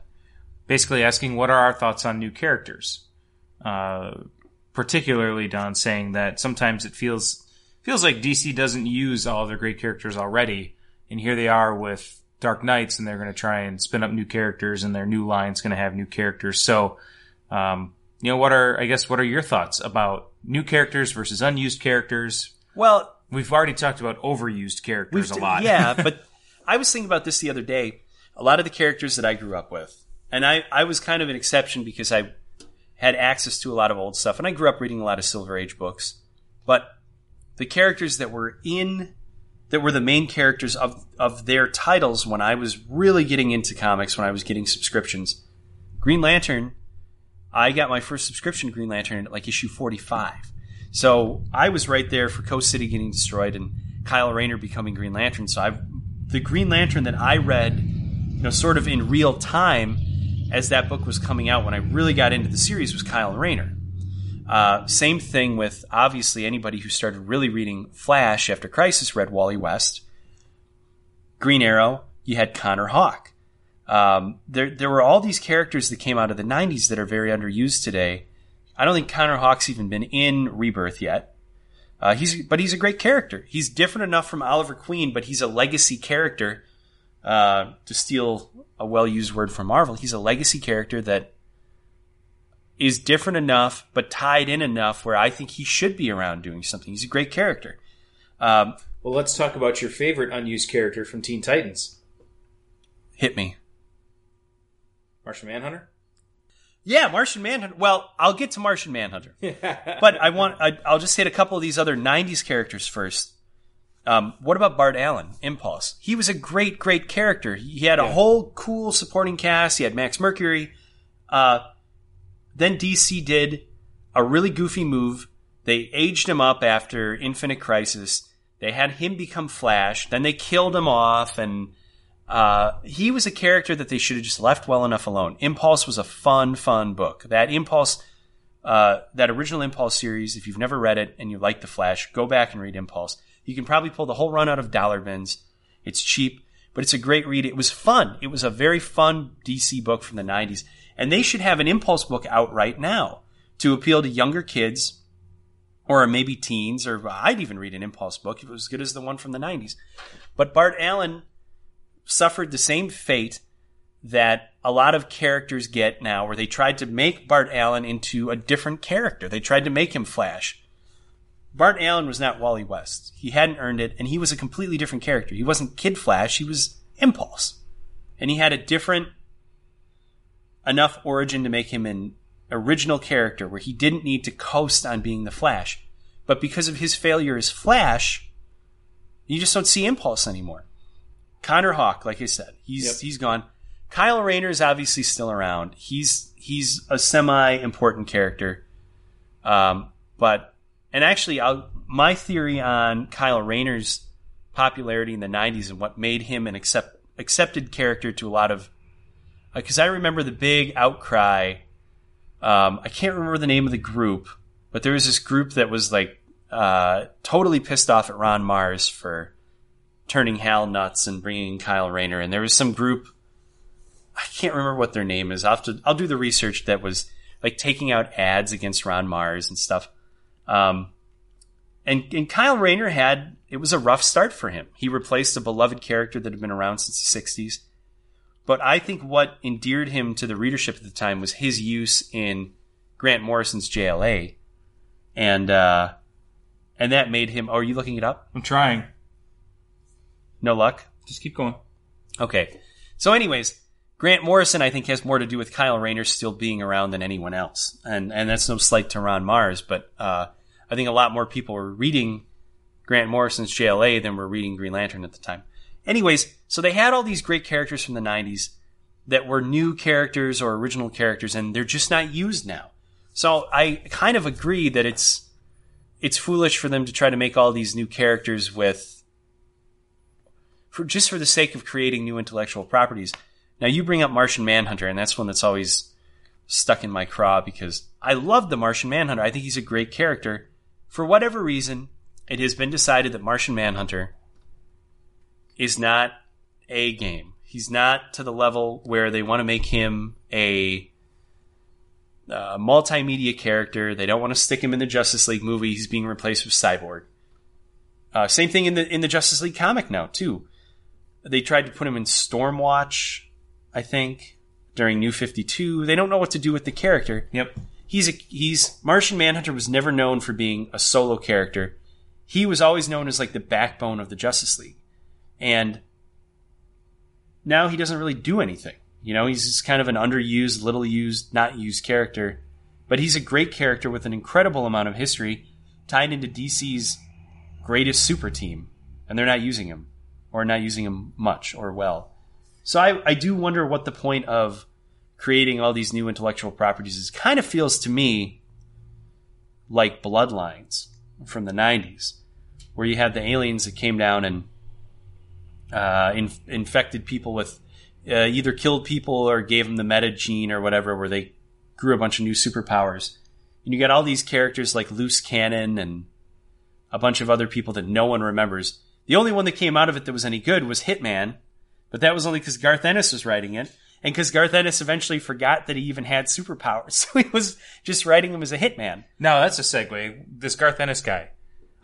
basically asking, what are our thoughts on new characters? Uh, particularly Don saying that sometimes it feels feels like D C doesn't use all their great characters already, and here they are with Dark Knights, and they're going to try and spin up new characters, and their new line's going to have new characters. So, um, you know, what are I guess what are your thoughts about new characters versus unused characters? Well, we've already talked about overused characters a lot. Yeah, but I was thinking about this the other day. A lot of the characters that I grew up with, and I I was kind of an exception because I. had access to a lot of old stuff. And I grew up reading a lot of Silver Age books. But the characters that were in, that were the main characters of, of their titles when I was really getting into comics, when I was getting subscriptions, Green Lantern, I got my first subscription to Green Lantern at like issue forty-five. So I was right there for Coast City getting destroyed and Kyle Rayner becoming Green Lantern. So I've, the Green Lantern that I read, you know, sort of in real time, as that book was coming out when I really got into the series, was Kyle Rayner. Uh, same thing with, obviously, anybody who started really reading Flash after Crisis read Wally West. Green Arrow, you had Connor Hawke. Um, there there were all these characters that came out of the nineties that are very underused today. I don't think Connor Hawke's even been in Rebirth yet. Uh, he's But he's a great character. He's different enough from Oliver Queen, but he's a legacy character. Uh, to steal a well-used word from Marvel, he's a legacy character that is different enough but tied in enough where I think he should be around doing something. He's a great character. Um, well, let's talk about your favorite unused character from Teen Titans. Hit me. Martian Manhunter? Yeah, Martian Manhunter. Well, I'll get to Martian Manhunter. But I want, I, I'll just hit a couple of these other nineties characters first. Um, what about Bart Allen, Impulse? He was a great, great character. He had a yeah. whole cool supporting cast. He had Max Mercury. Uh, then D C did a really goofy move. They aged him up after Infinite Crisis. They had him become Flash. Then they killed him off, and uh, he was a character that they should have just left well enough alone. Impulse was a fun, fun book. That Impulse, uh, that original Impulse series, if you've never read it and you like The Flash, go back and read Impulse. You can probably pull the whole run out of dollar bins. It's cheap, but it's a great read. It was fun. It was a very fun D C book from the nineties. And they should have an Impulse book out right now to appeal to younger kids, or maybe teens, or I'd even read an Impulse book if it was as good as the one from the nineties. But Bart Allen suffered the same fate that a lot of characters get now, where they tried to make Bart Allen into a different character. They tried to make him Flash. Bart Allen was not Wally West. He hadn't earned it, and he was a completely different character. He wasn't Kid Flash. He was Impulse. And he had a different enough origin to make him an original character where he didn't need to coast on being the Flash. But because of his failure as Flash, you just don't see Impulse anymore. Connor Hawke, like I said, he's yep. he's gone. Kyle Rayner is obviously still around. He's he's a semi-important character. Um, but and actually, I'll, my theory on Kyle Rayner's popularity in the nineties and what made him an accept, accepted character to a lot of, because uh, I remember the big outcry. Um, I can't remember the name of the group, but there was this group that was like uh, totally pissed off at Ron Marz for turning Hal nuts and bringing Kyle Rayner. And there was some group, I can't remember what their name is. I'll, have to, I'll do the research, that was like taking out ads against Ron Marz and stuff. Um, and, and Kyle Rayner had, it was a rough start for him. He replaced a beloved character that had been around since the sixties. But I think what endeared him to the readership at the time was his use in Grant Morrison's J L A. And uh, and that made him... Oh, are you looking it up? I'm trying. No luck? Just keep going. Okay. So anyways, Grant Morrison, I think, has more to do with Kyle Rayner still being around than anyone else. And and that's no slight to Ron Marz, but uh, I think a lot more people were reading Grant Morrison's J L A than were reading Green Lantern at the time. Anyways, so they had all these great characters from the nineties that were new characters or original characters, and they're just not used now. So I kind of agree that it's it's foolish for them to try to make all these new characters with for just for the sake of creating new intellectual properties. Now, you bring up Martian Manhunter, and that's one that's always stuck in my craw because I love the Martian Manhunter. I think he's a great character. For whatever reason, it has been decided that Martian Manhunter is not a game. He's not to the level where they want to make him a uh, multimedia character. They don't want to stick him in the Justice League movie. He's being replaced with Cyborg. Uh, same thing in the in the Justice League comic now, too. They tried to put him in Stormwatch, I think, during New fifty-two. They don't know what to do with the character. Yep. He's a, he's Martian Manhunter was never known for being a solo character. He was always known as like the backbone of the Justice League. And now he doesn't really do anything. You know, he's just kind of an underused, little used, not used character. But he's a great character with an incredible amount of history tied into D C's greatest super team. And they're not using him, or not using him much or well. So I, I do wonder what the point of creating all these new intellectual properties is. It kind of feels to me like Bloodlines from the nineties, where you had the aliens that came down and Uh, inf- infected people with uh, either killed people or gave them the meta gene or whatever, where they grew a bunch of new superpowers. And you got all these characters like Loose Cannon and a bunch of other people that no one remembers. The only one that came out of it that was any good was Hitman, but that was only because Garth Ennis was writing it, and because Garth Ennis eventually forgot that he even had superpowers, so he was just writing him as a hitman. Now that's a segue. This Garth Ennis guy,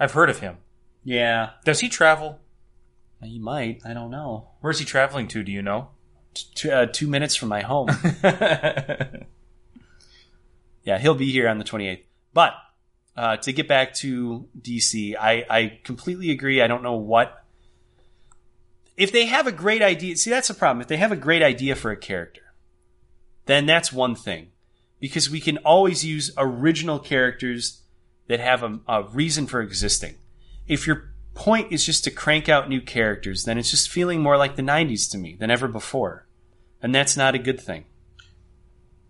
I've heard of him. Yeah, does he travel? He might. I don't know. Where's he traveling to? Do you know? Two, uh, two minutes from my home. Yeah, he'll be here on the twenty-eighth. But uh, to get back to D C, I, I completely agree. I don't know what... If they have a great idea... See, that's the problem. If they have a great idea for a character, then that's one thing. Because we can always use original characters that have a, a reason for existing. If you're point is just to crank out new characters, then it's just feeling more like the nineties to me than ever before, and that's not a good thing.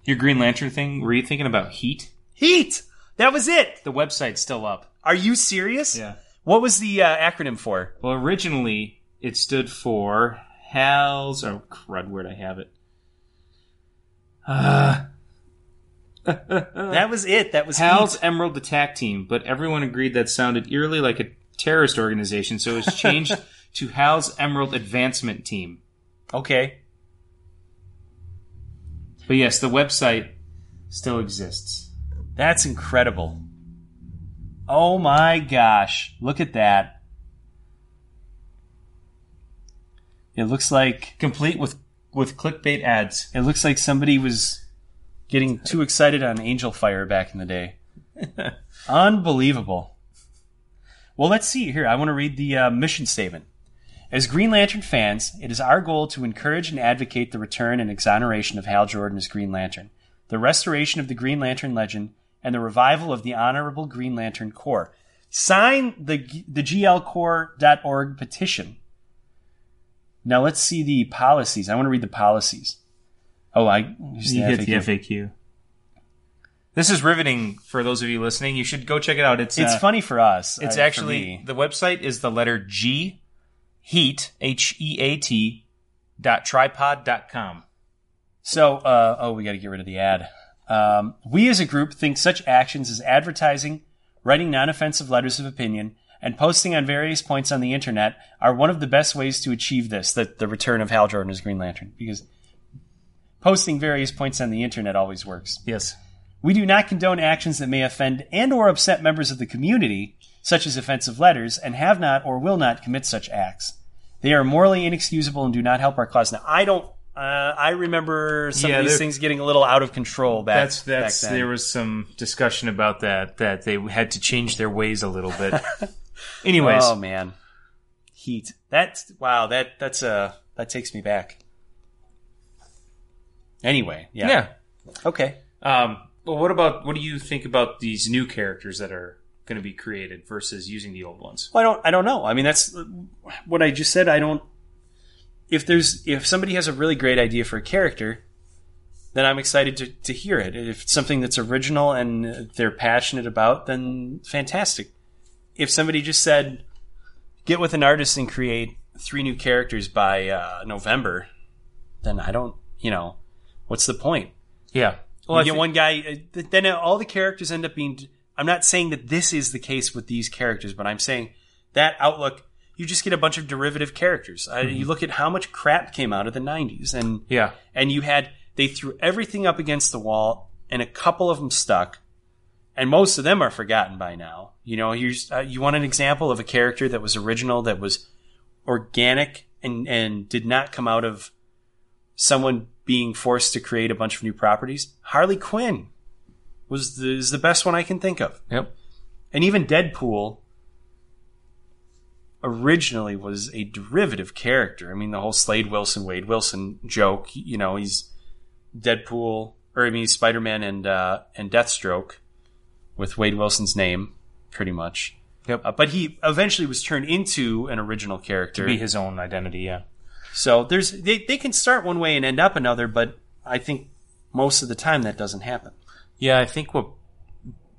Your Green Lantern thing, were you thinking about Heat? Heat! That was it! The website's still up. Are you serious? Yeah. What was the uh, acronym for? Well, originally it stood for Hal's... Oh, crud, where'd I have it? Uh... that was it. That was Hal's heat. Emerald Attack Team, but everyone agreed that sounded eerily like a terrorist organization, so it was changed to Hal's Emerald Advancement Team. Okay. But yes, the website still exists. That's incredible. Oh my gosh. Look at that. It looks like... Complete with, with clickbait ads. It looks like somebody was... getting too excited on Angel Fire back in the day. Unbelievable. Well, let's see. Here, I want to read the uh, mission statement. As Green Lantern fans, it is our goal to encourage and advocate the return and exoneration of Hal Jordan as Green Lantern, the restoration of the Green Lantern legend, and the revival of the Honorable Green Lantern Corps. Sign the, the G L Corps dot org petition. Now, let's see the policies. I want to read the policies. Oh, I you hit the F A Q. This is riveting for those of you listening. You should go check it out. It's it's uh, funny for us. It's uh, actually the website is the letter G, heat H E A T, dot tripod dot com. So, uh, oh, we got to get rid of the ad. Um, we as a group think such actions as advertising, writing non-offensive letters of opinion, and posting on various points on the internet are one of the best ways to achieve this. The the return of Hal Jordan as Green Lantern, because posting various points on the internet always works. Yes. We do not condone actions that may offend and or upset members of the community, such as offensive letters, and have not or will not commit such acts. They are morally inexcusable and do not help our cause. Now, I don't... Uh, I remember some yeah, of these things getting a little out of control back, that's, that's, back then. There was some discussion about that, that they had to change their ways a little bit. Anyways. Oh, man. Heat. That's... Wow, that that's uh, that takes me back. Anyway, yeah. Yeah. Okay. Um, well, what about what do you think about these new characters that are going to be created versus using the old ones? Well, I don't. I don't know. I mean, that's what I just said. I don't. If there's if somebody has a really great idea for a character, then I'm excited to to hear it. If it's something that's original and they're passionate about, then fantastic. If somebody just said, "Get with an artist and create three new characters by uh, November," then I don't. You know. What's the point? Yeah. Well, you get think- one guy, then all the characters end up being... I'm not saying that this is the case with these characters, but I'm saying that outlook, you just get a bunch of derivative characters. Mm-hmm. I, you look at how much crap came out of the nineties. And, yeah. and you had... They threw everything up against the wall, and a couple of them stuck. And most of them are forgotten by now. You know, you uh, you want an example of a character that was original, that was organic, and, and did not come out of someone... being forced to create a bunch of new properties. Harley Quinn was the, is the best one I can think of. Yep. And even Deadpool originally was a derivative character. I mean, the whole Slade Wilson, Wade Wilson joke, you know, he's Deadpool, or I mean, Spider-Man and, uh, and Deathstroke with Wade Wilson's name, pretty much. Yep. Uh, but he eventually was turned into an original character. To be his own identity, yeah. So there's they, they can start one way and end up another, but I think most of the time that doesn't happen. Yeah, I think what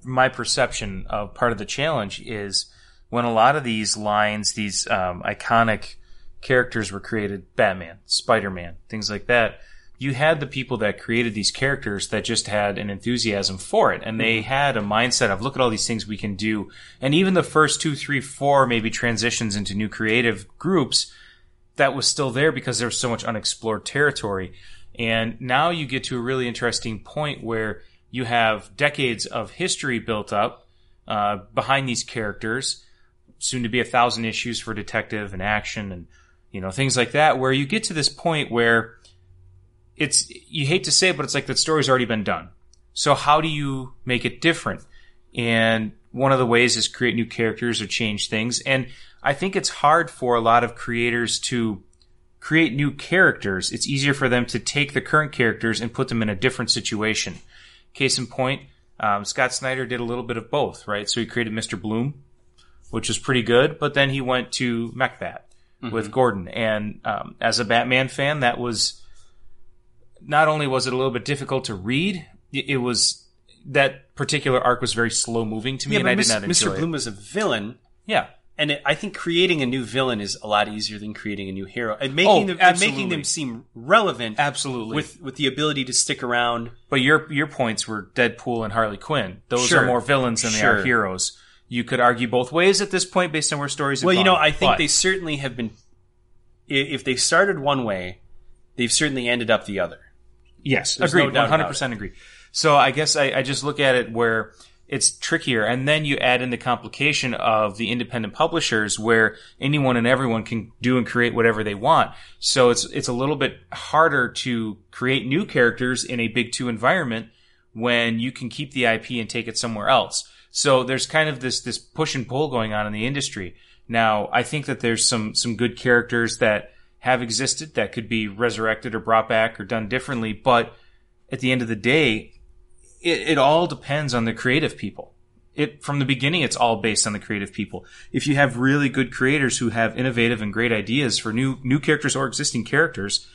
my perception of part of the challenge is when a lot of these lines, these um, iconic characters were created, Batman, Spider-Man, things like that, you had the people that created these characters that just had an enthusiasm for it, and they had a mindset of, look at all these things we can do. And even the first two, three, four maybe transitions into new creative groups, that was still there because there was so much unexplored territory. And now you get to a really interesting point where you have decades of history built up uh, behind these characters, soon to be a thousand issues for Detective and Action and, you know, things like that, where you get to this point where it's, you hate to say it, but it's like the story's already been done. So how do you make it different? And one of the ways is create new characters or change things. And I think it's hard for a lot of creators to create new characters. It's easier for them to take the current characters and put them in a different situation. Case in point, um, Scott Snyder did a little bit of both, right? So he created Mister Bloom, which was pretty good, but then he went to Mechbat mm-hmm. with Gordon. And um, as a Batman fan, that was... Not only was it a little bit difficult to read, it was... That particular arc was very slow moving to me, yeah, and I did not enjoy it. Mister Bloom was a villain, yeah, And it, I think creating a new villain is a lot easier than creating a new hero, and making oh, them and making them seem relevant. Absolutely, with with the ability to stick around. But your your points were Deadpool and Harley Quinn. Those sure. are more villains than sure. they are heroes. You could argue both ways at this point, based on where stories. Well, have you gone. know, I think but, they certainly have been. If they started one way, they've certainly ended up the other. Yes, There's agreed. One hundred percent agree. So I guess I, I just look at it where. It's trickier. And then you add in the complication of the independent publishers where anyone and everyone can do and create whatever they want. So it's it's a little bit harder to create new characters in a big two environment when you can keep the I P and take it somewhere else. So there's kind of this this push and pull going on in the industry. Now, I think that there's some some good characters that have existed that could be resurrected or brought back or done differently. But at the end of the day, It, it all depends on the creative people. It from the beginning, it's all based on the creative people. If you have really good creators who have innovative and great ideas for new new characters or existing characters,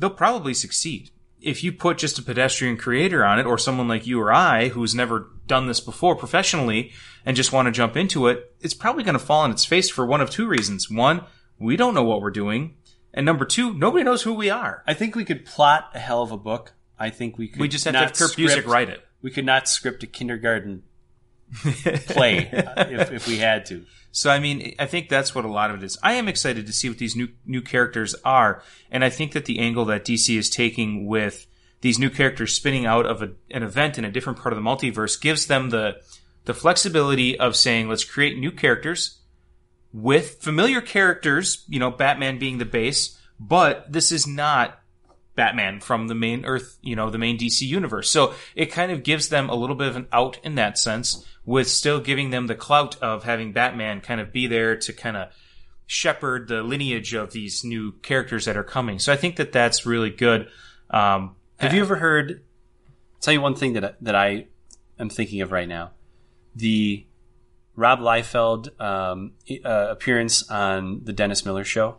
they'll probably succeed. If you put just a pedestrian creator on it, or someone like you or I who's never done this before professionally and just want to jump into it, it's probably going to fall on its face for one of two reasons. One, we don't know what we're doing. And number two, nobody knows who we are. I think we could plot a hell of a book. I think we could we just have to have Kurt Busiek write it. We could not script a kindergarten play if, if we had to. So, I mean, I think that's what a lot of it is. I am excited to see what these new new characters are, and I think that the angle that D C is taking with these new characters spinning out of a, an event in a different part of the multiverse gives them the the flexibility of saying, let's create new characters with familiar characters, you know, Batman being the base, but this is not Batman from the main Earth, you know, the main D C universe. So it kind of gives them a little bit of an out in that sense, with still giving them the clout of having Batman kind of be there to kind of shepherd the lineage of these new characters that are coming. So I think that that's really good. Um, have you ever heard? I'll tell you one thing that that I am thinking of right now: the Rob Liefeld um, uh, appearance on the Dennis Miller Show.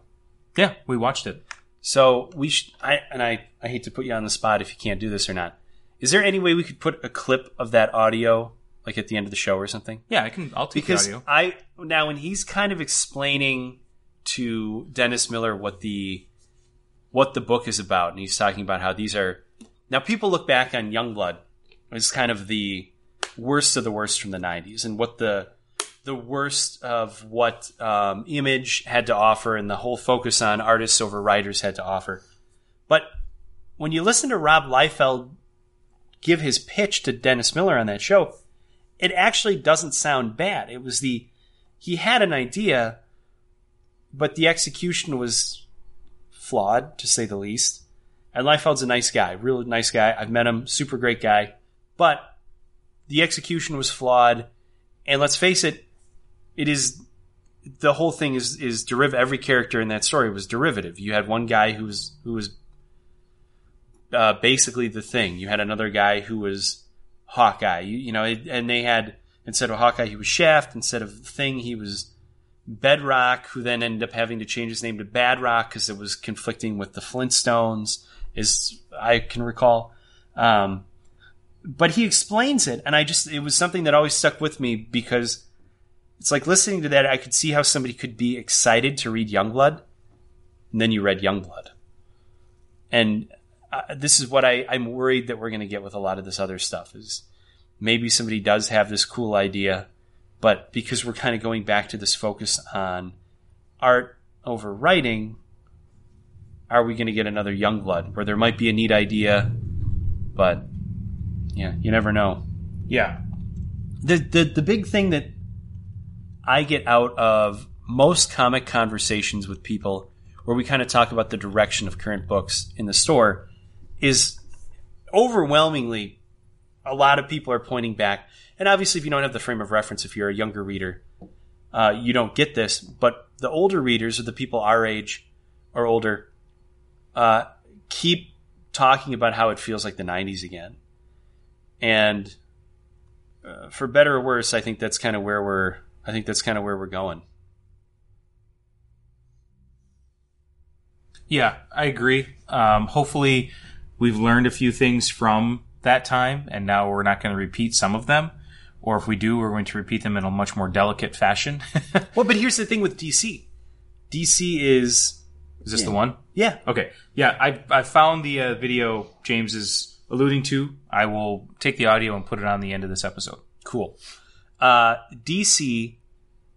Yeah, we watched it. So we should, I and I, I hate to put you on the spot if you can't do this or not. Is there any way we could put a clip of that audio, like at the end of the show or something? Yeah, I can. I'll take because the audio. I now when he's kind of explaining to Dennis Miller what the what the book is about, and he's talking about how these are now people look back on Youngblood as kind of the worst of the worst from the nineties, and what the the worst of what um, Image had to offer and the whole focus on artists over writers had to offer. But when you listen to Rob Liefeld give his pitch to Dennis Miller on that show, it actually doesn't sound bad. It was the, he had an idea, but the execution was flawed, to say the least. And Liefeld's a nice guy, really nice guy. I've met him, super great guy. But the execution was flawed. And let's face it, It is the whole thing is is deriv- every character in that story was derivative. You had one guy who was who was uh, basically the Thing. You had another guy who was Hawkeye. You, you know, it, and they had instead of Hawkeye he was Shaft. Instead of Thing he was Bedrock, who then ended up having to change his name to Badrock because it was conflicting with the Flintstones, as I can recall. Um, but he explains it, and I just it was something that always stuck with me because. It's like listening to that, I could see how somebody could be excited to read Youngblood, and then you read Youngblood. And uh, this is what I, I'm worried that we're going to get with a lot of this other stuff is maybe somebody does have this cool idea, but because we're kind of going back to this focus on art over writing, are we going to get another Youngblood where there might be a neat idea, but yeah, you never know. Yeah. The, the, the big thing that I get out of most comic conversations with people where we kind of talk about the direction of current books in the store is overwhelmingly a lot of people are pointing back. And obviously, if you don't have the frame of reference, if you're a younger reader, uh, you don't get this. But the older readers or the people our age or older uh, keep talking about how it feels like the nineties again. And uh, for better or worse, I think that's kind of where we're I think that's kind of where we're going. Yeah, I agree. Um, hopefully, we've learned a few things from that time, and now we're not going to repeat some of them. or if we do, we're going to repeat them in a much more delicate fashion. Well, but here's the thing with D C. D C is... Is this yeah. the one? Yeah. Okay. Yeah, I I found the uh, video James is alluding to. I will take the audio and put it on the end of this episode. Cool. Uh, D C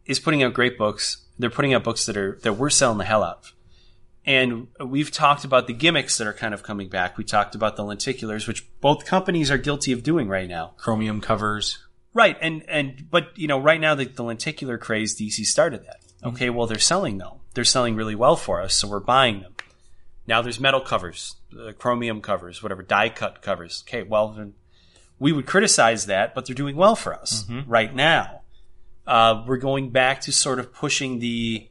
is putting out great books. They're putting out books that are that we're selling the hell out of. And we've talked about the gimmicks that are kind of coming back. We talked about the lenticulars, which both companies are guilty of doing right now. Chromium covers. Right. And, and but, you know, right now the, the lenticular craze, D C started that. Okay, well, they're selling them. They're selling really well for us, so we're buying them. Now there's metal covers, uh, chromium covers, whatever, die-cut covers. Okay, well, we would criticize that, but they're doing well for us mm-hmm. right now. Uh, we're going back to sort of pushing the...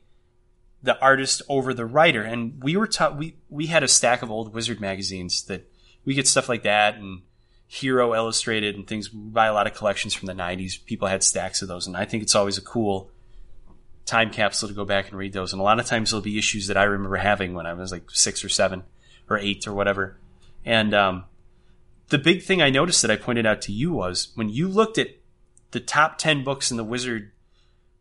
the artist over the writer. And we were taught, we, we had a stack of old Wizard magazines that we get stuff like that and Hero Illustrated and things. We buy a lot of collections from the nineties. People had stacks of those. And I think it's always a cool time capsule to go back and read those. And a lot of times there'll be issues that I remember having when I was like six or seven or eight or whatever. And, um, the big thing I noticed that I pointed out to you was when you looked at the top ten books in the Wizard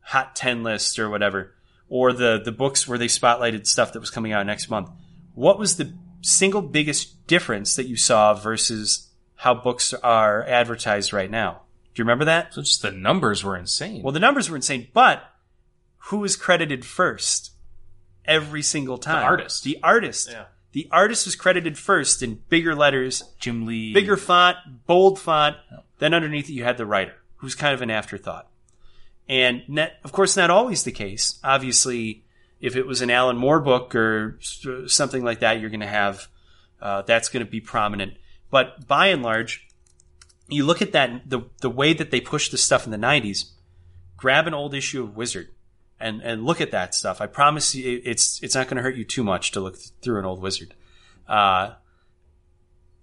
Hot ten list or whatever, or the, the books where they spotlighted stuff that was coming out next month, what was the single biggest difference that you saw versus how books are advertised right now? Do you remember that? So just the numbers were insane. Well, the numbers were insane, but who is credited first every single time? The artist. The artist. Yeah. The artist was credited first in bigger letters. Jim Lee. Bigger font, bold font. Oh. Then underneath it you had the writer, who's kind of an afterthought. And not, of course, not always the case. Obviously, if it was an Alan Moore book or something like that, you're going to have uh, that's going to be prominent. But by and large, you look at that the the way that they pushed this stuff in the nineties. Grab an old issue of Wizard and and look at that stuff. I promise you, it's it's not going to hurt you too much to look through an old Wizard. Uh,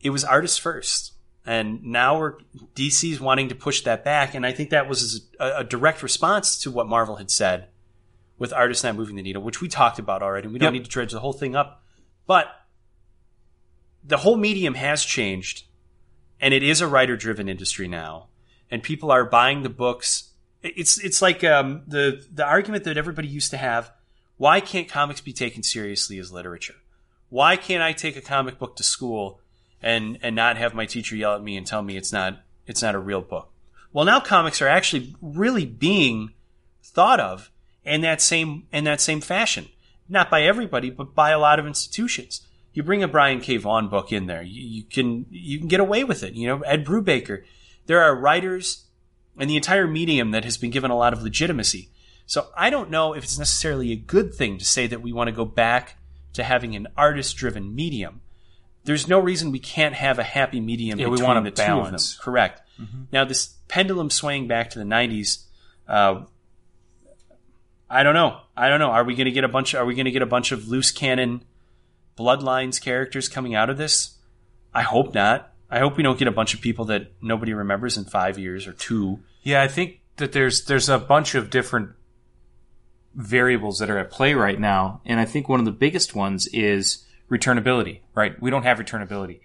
it was artists first. And now we're D C's wanting to push that back. And I think that was a, a direct response to what Marvel had said with artists not moving the needle, which we talked about already. We don't yep. need to dredge the whole thing up. But the whole medium has changed. And it is a writer-driven industry now. And people are buying the books. It's it's like um, the, the argument that everybody used to have. Why can't comics be taken seriously as literature? Why can't I take a comic book to school and and not have my teacher yell at me and tell me it's not it's not a real book? Well, now comics are actually really being thought of in that same in that same fashion. Not by everybody, but by a lot of institutions. You bring a Brian K. Vaughan book in there, you, you can you can get away with it. You know, Ed Brubaker. There are writers and the entire medium that has been given a lot of legitimacy. So I don't know if it's necessarily a good thing to say that we want to go back to having an artist-driven medium. There's no reason we can't have a happy medium yeah, between we want the balance. Two of them. Correct. Mm-hmm. Now, this pendulum swaying back to the nineties, uh, I don't know. I don't know. Are we going to get a bunch? Are we going to get a bunch of loose cannon Bloodlines characters coming out of this? I hope not. I hope we don't get a bunch of people that nobody remembers in five years or two. Yeah, I think that there's there's a bunch of different variables that are at play right now, and I think one of the biggest ones is returnability, right? We don't have returnability.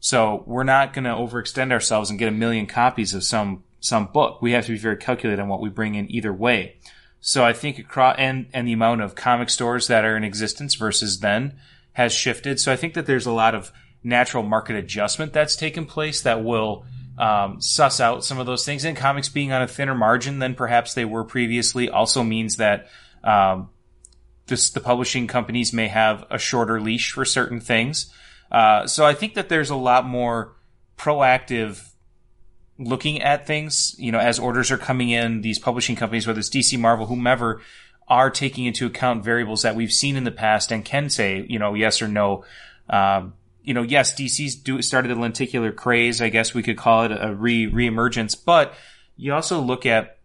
So we're not going to overextend ourselves and get a million copies of some some book. We have to be very calculated on what we bring in either way. So I think across and, and the amount of comic stores that are in existence versus then has shifted. So I think that there's a lot of natural market adjustment that's taken place that will um, suss out some of those things. And comics being on a thinner margin than perhaps they were previously also means that um, This, the publishing companies may have a shorter leash for certain things. Uh, so I think that there's a lot more proactive looking at things. You know, as orders are coming in, these publishing companies, whether it's D C, Marvel, whomever, are taking into account variables that we've seen in the past and can say, you know, yes or no. Um, you know, yes, D C's do, started the lenticular craze. I guess we could call it a re reemergence. But you also look at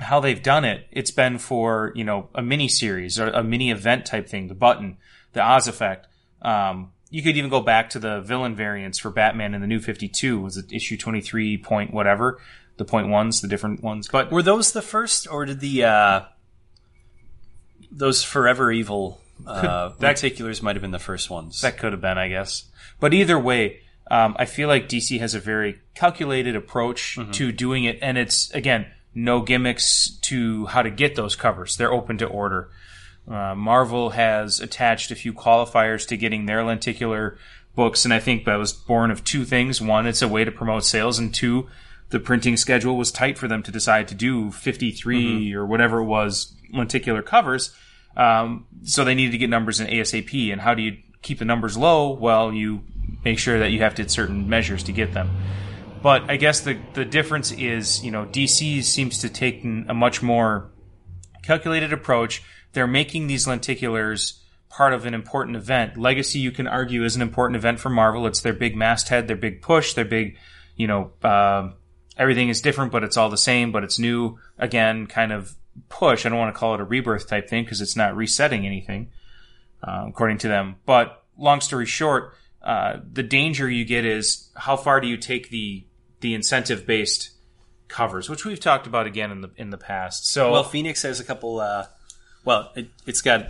how they've done it. It's been for, you know, a mini series or a mini event type thing, the Button, the Oz Effect. Um, you could even go back to the villain variants for Batman in the New fifty-two. Was it issue twenty-three point whatever? The point ones, the different ones. But were those the first, or did the, uh, those Forever Evil, uh, lenticulars might have been the first ones? That could have been, I guess. But either way, Um, I feel like D C has a very calculated approach mm-hmm. to doing it. And it's, again, no gimmicks to how to get those covers. They're open to order. Uh, Marvel has attached a few qualifiers to getting their lenticular books. And I think that was born of two things. One, it's a way to promote sales. And two, the printing schedule was tight for them to decide to do fifty-three mm-hmm. or whatever it was lenticular covers. Um, so they needed to get numbers in ASAP. And how do you keep the numbers low? Well, you make sure that you have to hit certain measures to get them. But I guess the, the difference is, you know, D C seems to take a much more calculated approach. They're making these lenticulars part of an important event. Legacy, you can argue, is an important event for Marvel. It's their big masthead, their big push, their big, you know, uh, everything is different, but it's all the same, but it's new. Again, kind of push. I don't want to call it a rebirth type thing because it's not resetting anything, uh, according to them. But long story short, Uh, the danger you get is how far do you take the the incentive based covers, which we've talked about again in the in the past. So well, Phoenix has a couple. Uh, well, it, it's got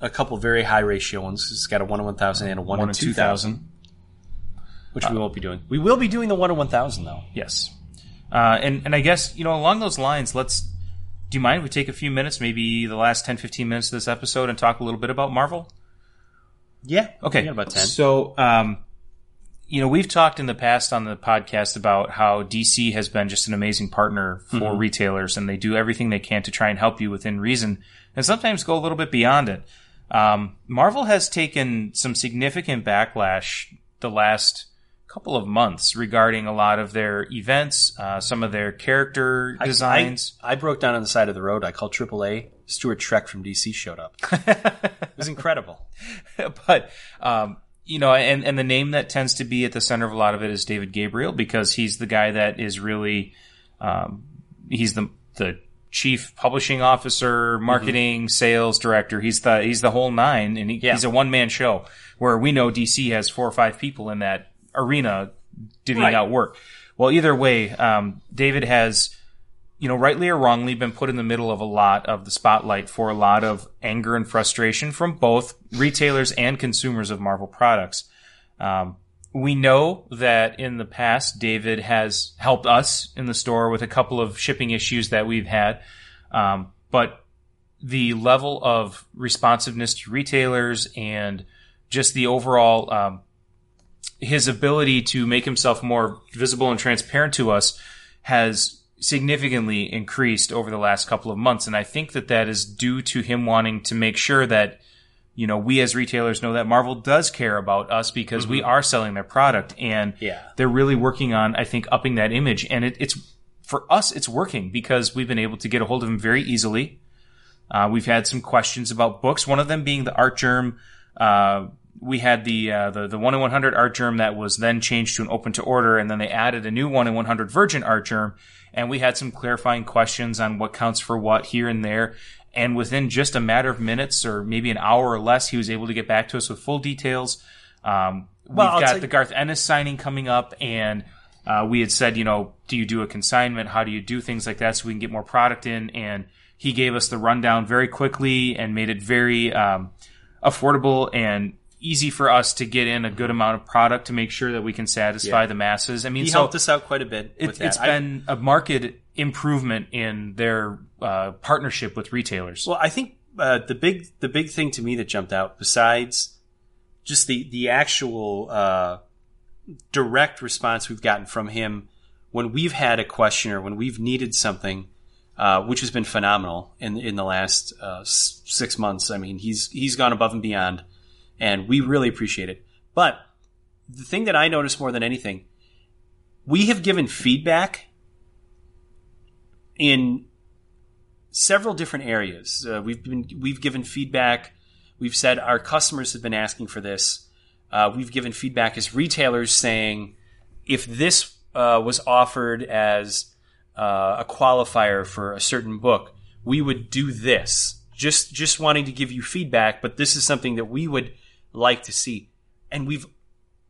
a couple very high ratio ones. It's got a one in one thousand and a one, one in two thousand, which uh, we won't be doing. We will be doing the one in one thousand though. Yes, uh, and and I guess you know along those lines. Let's. Do you mind if we take a few minutes, maybe the last ten, fifteen minutes of this episode, and talk a little bit about Marvel? Yeah. Okay. About ten. So, um, you know, we've talked in the past on the podcast about how D C has been just an amazing partner for mm-hmm. retailers, and they do everything they can to try and help you within reason, and sometimes go a little bit beyond it. Um, Marvel has taken some significant backlash the last couple of months regarding a lot of their events, uh, some of their character I, designs. I, I broke down on the side of the road. I called triple A. Stuart Trek from D C showed up. It was incredible. But, um, you know, and, and the name that tends to be at the center of a lot of it is David Gabriel, because he's the guy that is really, um, he's the, the chief publishing officer, marketing, mm-hmm. sales director. He's the, he's the whole nine, and he, yeah. he's a one man show where we know D C has four or five people in that arena divvying right. out work. Well, either way, um, David has, you know, rightly or wrongly, been put in the middle of a lot of the spotlight for a lot of anger and frustration from both retailers and consumers of Marvel products. Um, we know that in the past, David has helped us in the store with a couple of shipping issues that we've had. Um, but the level of responsiveness to retailers and just the overall, um, his ability to make himself more visible and transparent to us has significantly increased over the last couple of months. And I think that that is due to him wanting to make sure that, you know, we as retailers know that Marvel does care about us because mm-hmm. we are selling their product. And yeah. they're really working on, I think, upping that image. And it, it's, for us, it's working because we've been able to get a hold of him very easily. Uh, we've had some questions about books, one of them being the Art Germ. Uh, we had the, uh, the, the one in one hundred Art Germ that was then changed to an open to order. And then they added a new one in one hundred Virgin Art Germ. And we had some clarifying questions on what counts for what here and there. And within just a matter of minutes or maybe an hour or less, he was able to get back to us with full details. Um, well, we've I'll got the Garth Ennis signing coming up. And uh, we had said, you know, do you do a consignment? How do you do things like that so we can get more product in? And he gave us the rundown very quickly and made it very um, affordable and easy for us to get in a good amount of product to make sure that we can satisfy yeah. the masses. I mean, he so helped us out quite a bit. It, with that. It's I, been a marked improvement in their uh, partnership with retailers. Well, I think uh, the big the big thing to me that jumped out, besides just the the actual uh, direct response we've gotten from him when we've had a question or when we've needed something, uh, which has been phenomenal in in the last uh, six months. I mean, he's he's gone above and beyond. And we really appreciate it. But the thing that I notice more than anything, we have given feedback in several different areas. Uh, we've been we've given feedback. We've said our customers have been asking for this. Uh, we've given feedback as retailers saying, if this uh, was offered as uh, a qualifier for a certain book, we would do this. Just just wanting to give you feedback, but this is something that we would like to see. And we've,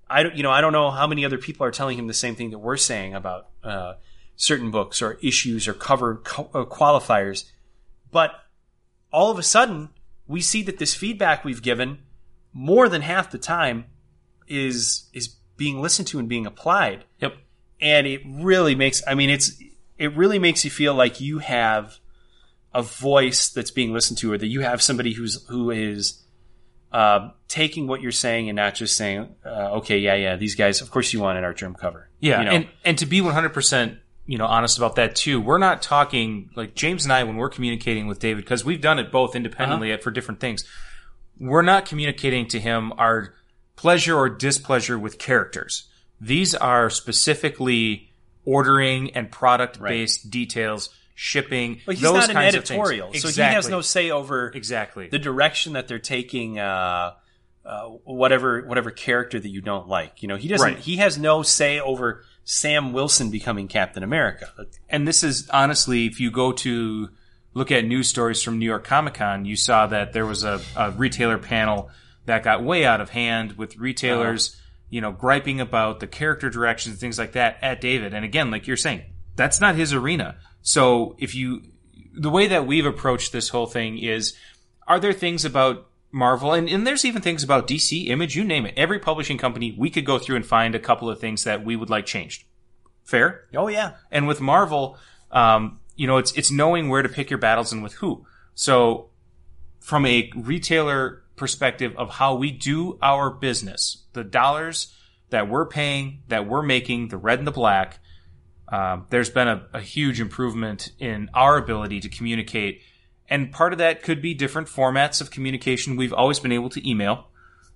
I don't, you know, I don't know how many other people are telling him the same thing that we're saying about uh, certain books or issues or cover co- or qualifiers. But all of a sudden, we see that this feedback we've given more than half the time is is being listened to and being applied. Yep. And it really makes, I mean, it's, it really makes you feel like you have a voice that's being listened to, or that you have somebody who's, who is uh, taking what you're saying and not just saying, uh, okay, yeah, yeah, these guys, of course you want an art germ cover. Yeah. You know? And, and to be one hundred percent, you know, honest about that too, we're not talking like James and I, when we're communicating with David, cause we've done it both independently uh-huh. for different things. We're not communicating to him our pleasure or displeasure with characters. These are specifically ordering and product-based right. details, shipping, but he's those not kinds an editorial, of things. So exactly. he has no say over exactly. the direction that they're taking uh, uh, whatever whatever character that you don't like. You know, he doesn't. Right. He has no say over Sam Wilson becoming Captain America. And this is honestly, if you go to look at news stories from New York Comic Con, you saw that there was a, a retailer panel that got way out of hand with retailers. Uh-huh. You know, griping about the character directions, things like that at David. And again, like you're saying, that's not his arena. So if you, the way that we've approached this whole thing is, are there things about Marvel? And, and there's even things about D C, Image, you name it. Every publishing company, we could go through and find a couple of things that we would like changed. Fair? Oh, yeah. And with Marvel, um, you know, it's, it's knowing where to pick your battles and with who. So from a retailer perspective of how we do our business, the dollars that we're paying, that we're making, the red and the black, um, there's been a, a huge improvement in our ability to communicate. And part of that could be different formats of communication. We've always been able to email.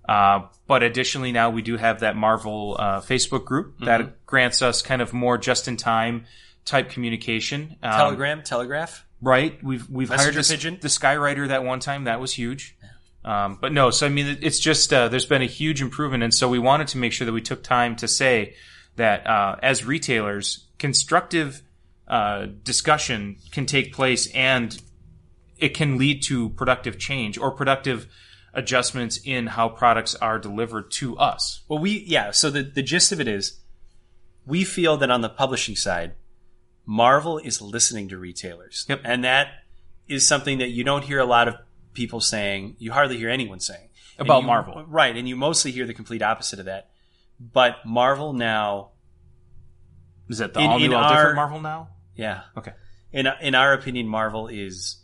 Uh, but additionally, now we do have that Marvel uh, Facebook group mm-hmm. that grants us kind of more just-in-time type communication. Um, Telegram, Telegraph. Right. We've we've Messenger hired this, Pigeon. The Skywriter that one time. That was huge. Um, but no, so I mean, it's just, uh, there's been a huge improvement. And so we wanted to make sure that we took time to say that, uh, as retailers, constructive, uh, discussion can take place and it can lead to productive change or productive adjustments in how products are delivered to us. Well, we, yeah. So the, the gist of it is we feel that on the publishing side, Marvel is listening to retailers. Yep. And that is something that you don't hear a lot of people saying, you hardly hear anyone saying about you, Marvel. Right. And you mostly hear the complete opposite of that. But Marvel now. Is that the in, all in new, our, all different Marvel now? Yeah. Okay. In, in our opinion, Marvel is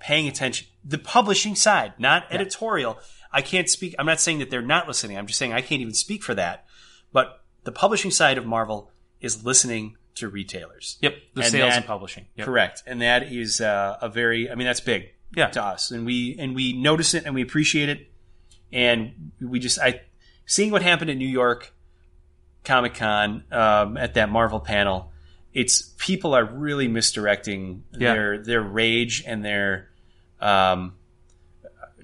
paying attention. The publishing side, not yeah. editorial. I can't speak. I'm not saying that they're not listening. I'm just saying I can't even speak for that. But the publishing side of Marvel is listening to retailers. Yep. The and sales that, and publishing. Yep. Correct. And that is uh, a very, I mean, that's big. Yeah. To us. And we and we notice it and we appreciate it. And we just I seeing what happened at New York Comic Con um, at that Marvel panel, it's people are really misdirecting yeah. their their rage and their um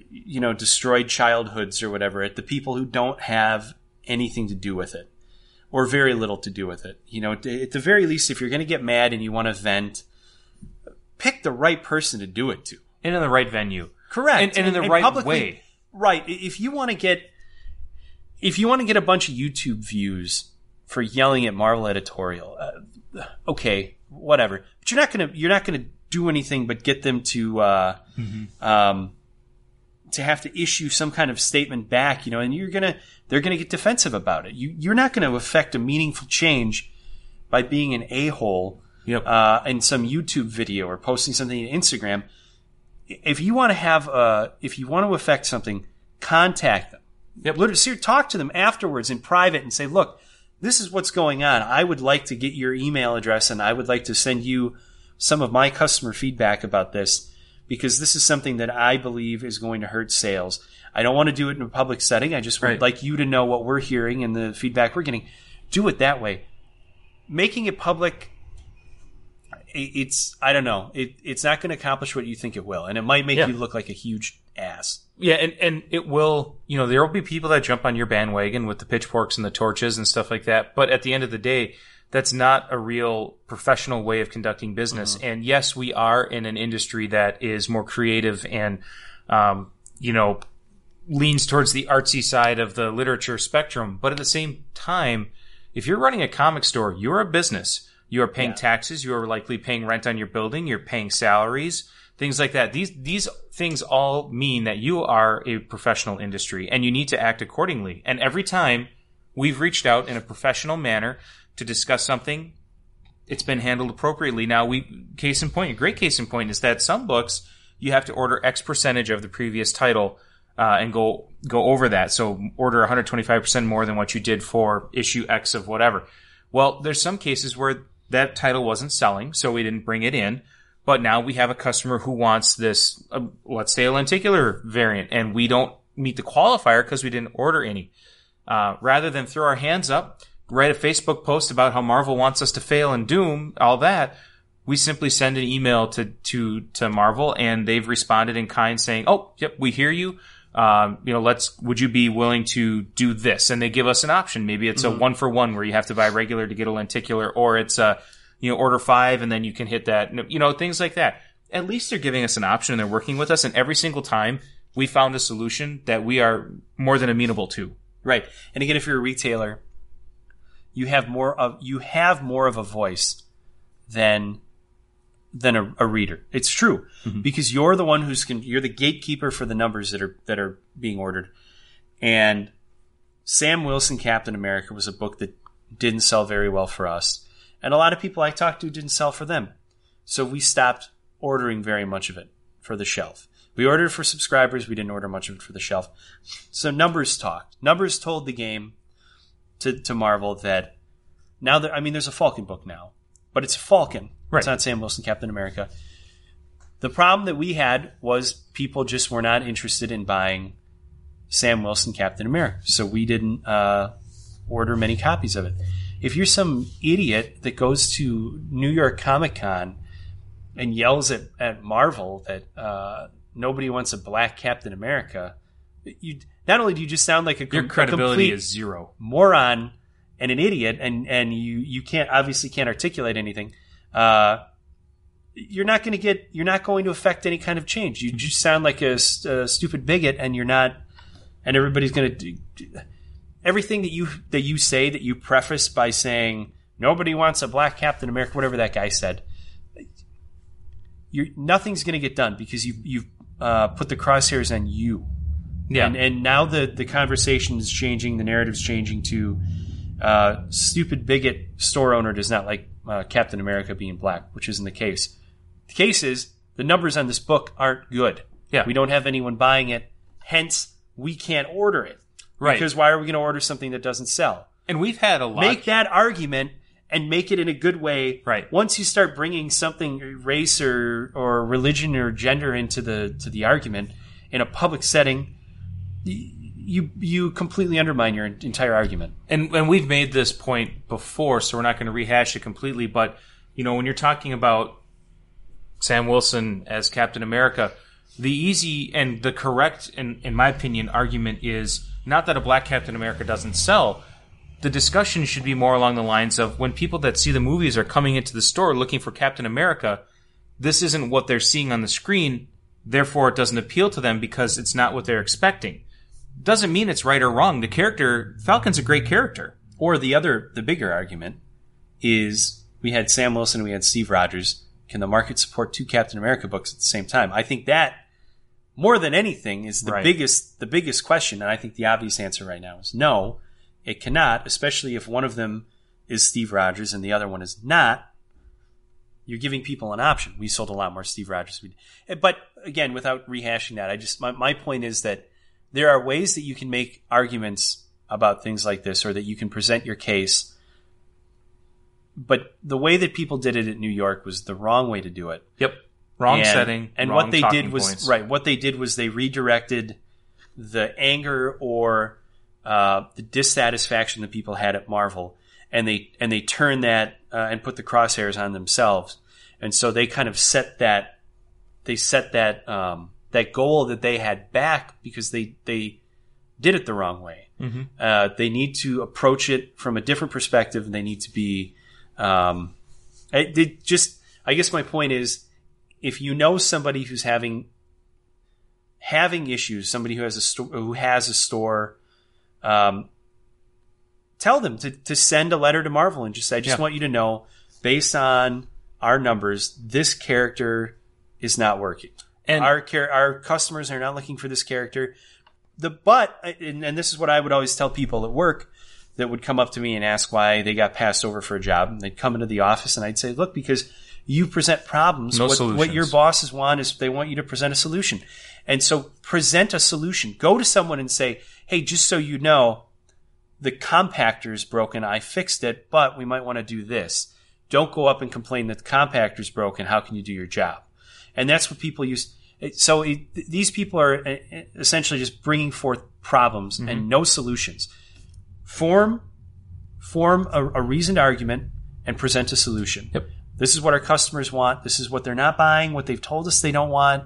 you know, destroyed childhoods or whatever at the people who don't have anything to do with it or very little to do with it. You know, at the very least, if you're going to get mad and you want to vent, pick the right person to do it to. And in the right venue. Correct. And, and in the and, right and publicly, way. Right. If you want to get if you want to get a bunch of YouTube views for yelling at Marvel editorial, uh, okay, whatever. But you're not going to you're not going to do anything but get them to uh, mm-hmm. um, to have to issue some kind of statement back, you know, and you're going to they're going to get defensive about it. You you're not going to affect a meaningful change by being an a-hole yep. uh, in some YouTube video or posting something on Instagram. If you want to have, uh, if you want to affect something, contact them. Yep. Literally, talk to them afterwards in private and say, look, this is what's going on. I would like to get your email address and I would like to send you some of my customer feedback about this because this is something that I believe is going to hurt sales. I don't want to do it in a public setting. I just would right. like you to know what we're hearing and the feedback we're getting. Do it that way. Making it public. It's, I don't know, it, it's not going to accomplish what you think it will. And it might make yeah. you look like a huge ass. Yeah, and, and it will, you know, there will be people that jump on your bandwagon with the pitchforks and the torches and stuff like that. But at the end of the day, that's not a real professional way of conducting business. Mm-hmm. And yes, we are in an industry that is more creative and, um, you know, leans towards the artsy side of the literature spectrum. But at the same time, if you're running a comic store, you're a business. You are paying yeah. taxes. You are likely paying rent on your building. You're paying salaries, things like that. These these things all mean that you are a professional industry, and you need to act accordingly. And every time We've reached out in a professional manner to discuss something. It's been handled appropriately. Now, we case in point, a great case in point is that some books, you have to order X percentage of the previous title uh, and go go over that. So order one hundred twenty-five percent more than what you did for issue X of whatever. Well, there's some cases where that title wasn't selling, so we didn't bring it in. But now we have a customer who wants this, uh, let's say, a lenticular variant, and we don't meet the qualifier because we didn't order any. Uh, rather than throw our hands up, write a Facebook post about how Marvel wants us to fail and doom, all that, we simply send an email to to to Marvel, and they've responded in kind saying, oh, yep, we hear you. Um, you know, let's, would you be willing to do this? And they give us an option. Maybe it's mm-hmm. a one for one where you have to buy regular to get a lenticular, or it's a, you know, order five and then you can hit that, you know, things like that. At least they're giving us an option and they're working with us. And every single time we found a solution that we are more than amenable to. Right. And again, if you're a retailer, you have more of, you have more of a voice than, than a, a reader. It's true mm-hmm. because you're the one who's, con- you're the gatekeeper for the numbers that are, that are being ordered. And Sam Wilson, Captain America was a book that didn't sell very well for us. And a lot of people I talked to didn't sell for them. So we stopped ordering very much of it for the shelf. We ordered for subscribers. We didn't order much of it for the shelf. So numbers talked. Numbers told the game to, to Marvel that now that, I mean, there's a Falcon book now, but it's Falcon. Right. It's not Sam Wilson, Captain America. The problem that we had was people just were not interested in buying Sam Wilson, Captain America. So we didn't uh, order many copies of it. If you're some idiot that goes to New York Comic Con and yells at, at Marvel that, uh, nobody wants a black Captain America. You not only do you just sound like a, com- your credibility a is zero moron and an idiot, and, and you you can't obviously can't articulate anything. Uh, you're not going to get you're not going to affect any kind of change. You just sound like a, a stupid bigot, and you're not. And everybody's going to everything that you that you say that you preface by saying nobody wants a black Captain America, whatever that guy said. You're nothing's going to get done because you you've Uh, put the crosshairs on you. Yeah. And, and now the, the conversation is changing, the narrative's changing to uh, stupid bigot store owner does not like uh, Captain America being black, which isn't the case. The case is the numbers on this book aren't good. Yeah. We don't have anyone buying it, hence we can't order it. Right. Because why are we going to order something that doesn't sell? And we've had a lot. Make that argument and make it in a good way. Right. Once you start bringing something race or, or religion or gender into the to the argument in a public setting, you you completely undermine your entire argument. And and we've made this point before, so we're not going to rehash it completely. But you know, when you're talking about Sam Wilson as Captain America, the easy and the correct, in in my opinion, argument is not that a black Captain America doesn't sell. The discussion should be more along the lines of when people that see the movies are coming into the store looking for Captain America, this isn't what they're seeing on the screen, therefore it doesn't appeal to them because it's not what they're expecting. Doesn't mean it's right or wrong. The character, Falcon's a great character. Or the other, the bigger argument is we had Sam Wilson, we had Steve Rogers. Can the market support two Captain America books at the same time? I think that, more than anything, is the right. biggest the biggest question, and I think the obvious answer right now is no. It cannot, especially if one of them is Steve Rogers and the other one is not. You're giving people an option. We sold a lot more Steve Rogers. But again, without rehashing that, I just my, my point is that there are ways that you can make arguments about things like this or that you can present your case. But the way that people did it at New York was the wrong way to do it. Yep. Wrong and, setting. And wrong what they did was points. right, what they did was they redirected the anger or Uh, the dissatisfaction that people had at Marvel, and they and they turned that uh, and put the crosshairs on themselves, and so they kind of set that they set that um, that goal that they had back because they they did it the wrong way. Mm-hmm. Uh, they need to approach it from a different perspective, and they need to be um, it, it just. I guess my point is, if you know somebody who's having having issues, somebody who has a sto- who has a store. Um, tell them to, to send a letter to Marvel and just say, I just yeah. want you to know, based on our numbers, this character is not working. And our char- our customers are not looking for this character. The but, and, and this is what I would always tell people at work, that would come up to me and ask why they got passed over for a job. And they'd come into the office and I'd say, look, because you present problems. No what, solutions. What your bosses want is they want you to present a solution. And so present a solution. Go to someone and say, hey, just so you know, the compactor's broken. I fixed it, but we might want to do this. Don't go up and complain that the compactor's broken. How can you do your job? And that's what people use. So it, these people are essentially just bringing forth problems mm-hmm. and no solutions. Form form a, a reasoned argument and present a solution. Yep. This is what our customers want. This is what they're not buying, what they've told us they don't want.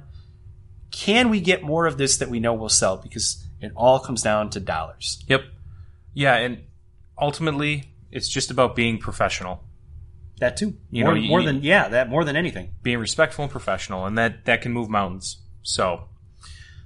Can we get more of this that we know will sell? Because it all comes down to dollars. Yep. Yeah, and ultimately, it's just about being professional. That too. You more, know, you, more than yeah, that more than anything. Being respectful and professional, and that, that can move mountains. So,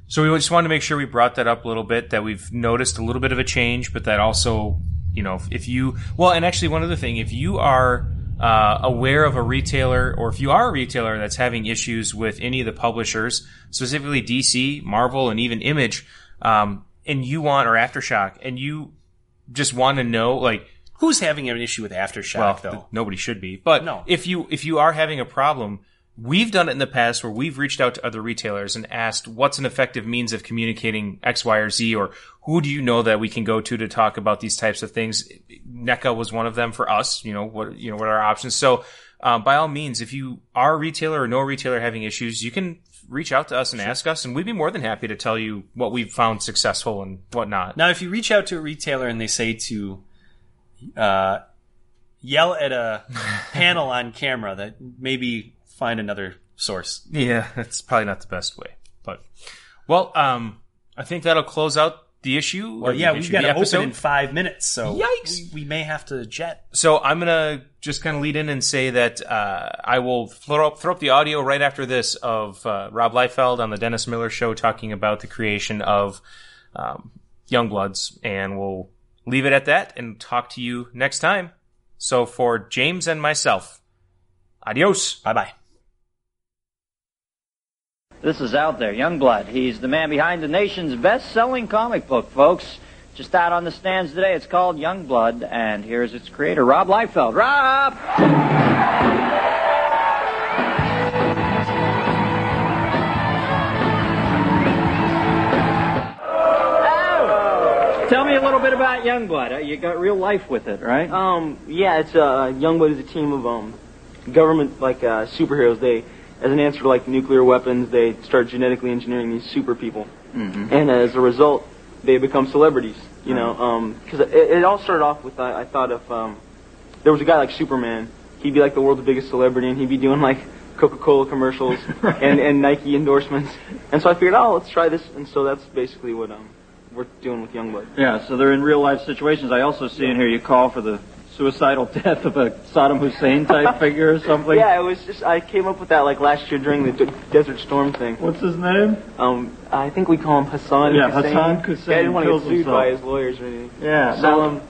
so we just wanted to make sure we brought that up a little bit. That we've noticed a little bit of a change, but that also, you know, if, if you well, and actually one other thing, if you are uh, aware of a retailer, or if you are a retailer that's having issues with any of the publishers, specifically D C, Marvel, and even Image, um, and you want or Aftershock, and you just want to know, like. Who's having an issue with Aftershock, well, though? Th- nobody should be. But no. if you if you are having a problem, we've done it in the past where we've reached out to other retailers and asked, what's an effective means of communicating X, Y, or Z? Or who do you know that we can go to to talk about these types of things? NECA was one of them for us. You know, what you know, what are our options? So um, by all means, if you are a retailer or no retailer having issues, you can reach out to us and sure. ask us, and we'd be more than happy to tell you what we've found successful and whatnot. Now, if you reach out to a retailer and they say to... Uh, yell at a panel on camera, that maybe find another source. Yeah, that's probably not the best way. But well, um, I think that'll close out the issue. Well, yeah, we've got to open in five minutes, so yikes, we, we may have to jet. So I'm gonna just kind of lead in and say that uh, I will throw up, throw up the audio right after this of uh, Rob Liefeld on the Dennis Miller Show talking about the creation of um, Youngbloods, and we'll. Leave it at that and talk to you next time. So for James and myself, adios. Bye-bye. This is Out There, Youngblood. He's the man behind the nation's best-selling comic book, folks. Just out on the stands today. It's called Youngblood, and here's its creator, Rob Liefeld. Rob! Tell me a little bit about Youngblood. You got real life with it, right? Um, yeah, it's, uh, Youngblood is a team of, um, government, like, uh, superheroes. They, as an answer to, like, nuclear weapons, they start genetically engineering these super people. Mm-hmm. And as a result, they become celebrities, you right. know, um, because it, it all started off with, I, I thought if, um, there was a guy like Superman. He'd be, like, the world's biggest celebrity, and he'd be doing, like, Coca-Cola commercials and, and Nike endorsements. And so I figured, oh, let's try this. And so that's basically what, um... we're doing with Youngblood. Yeah, so they're in real-life situations. I also see yeah. in here you call for the suicidal death of a Saddam Hussein-type figure or something. Yeah, it was just, I came up with that, like, last year during the d- Desert Storm thing. What's his name? Um, I think we call him Hassan yeah, Hussein. Yeah, Hassan Hussein. Yeah, I didn't want to get sued by his lawyers or anything. Yeah, so, so um,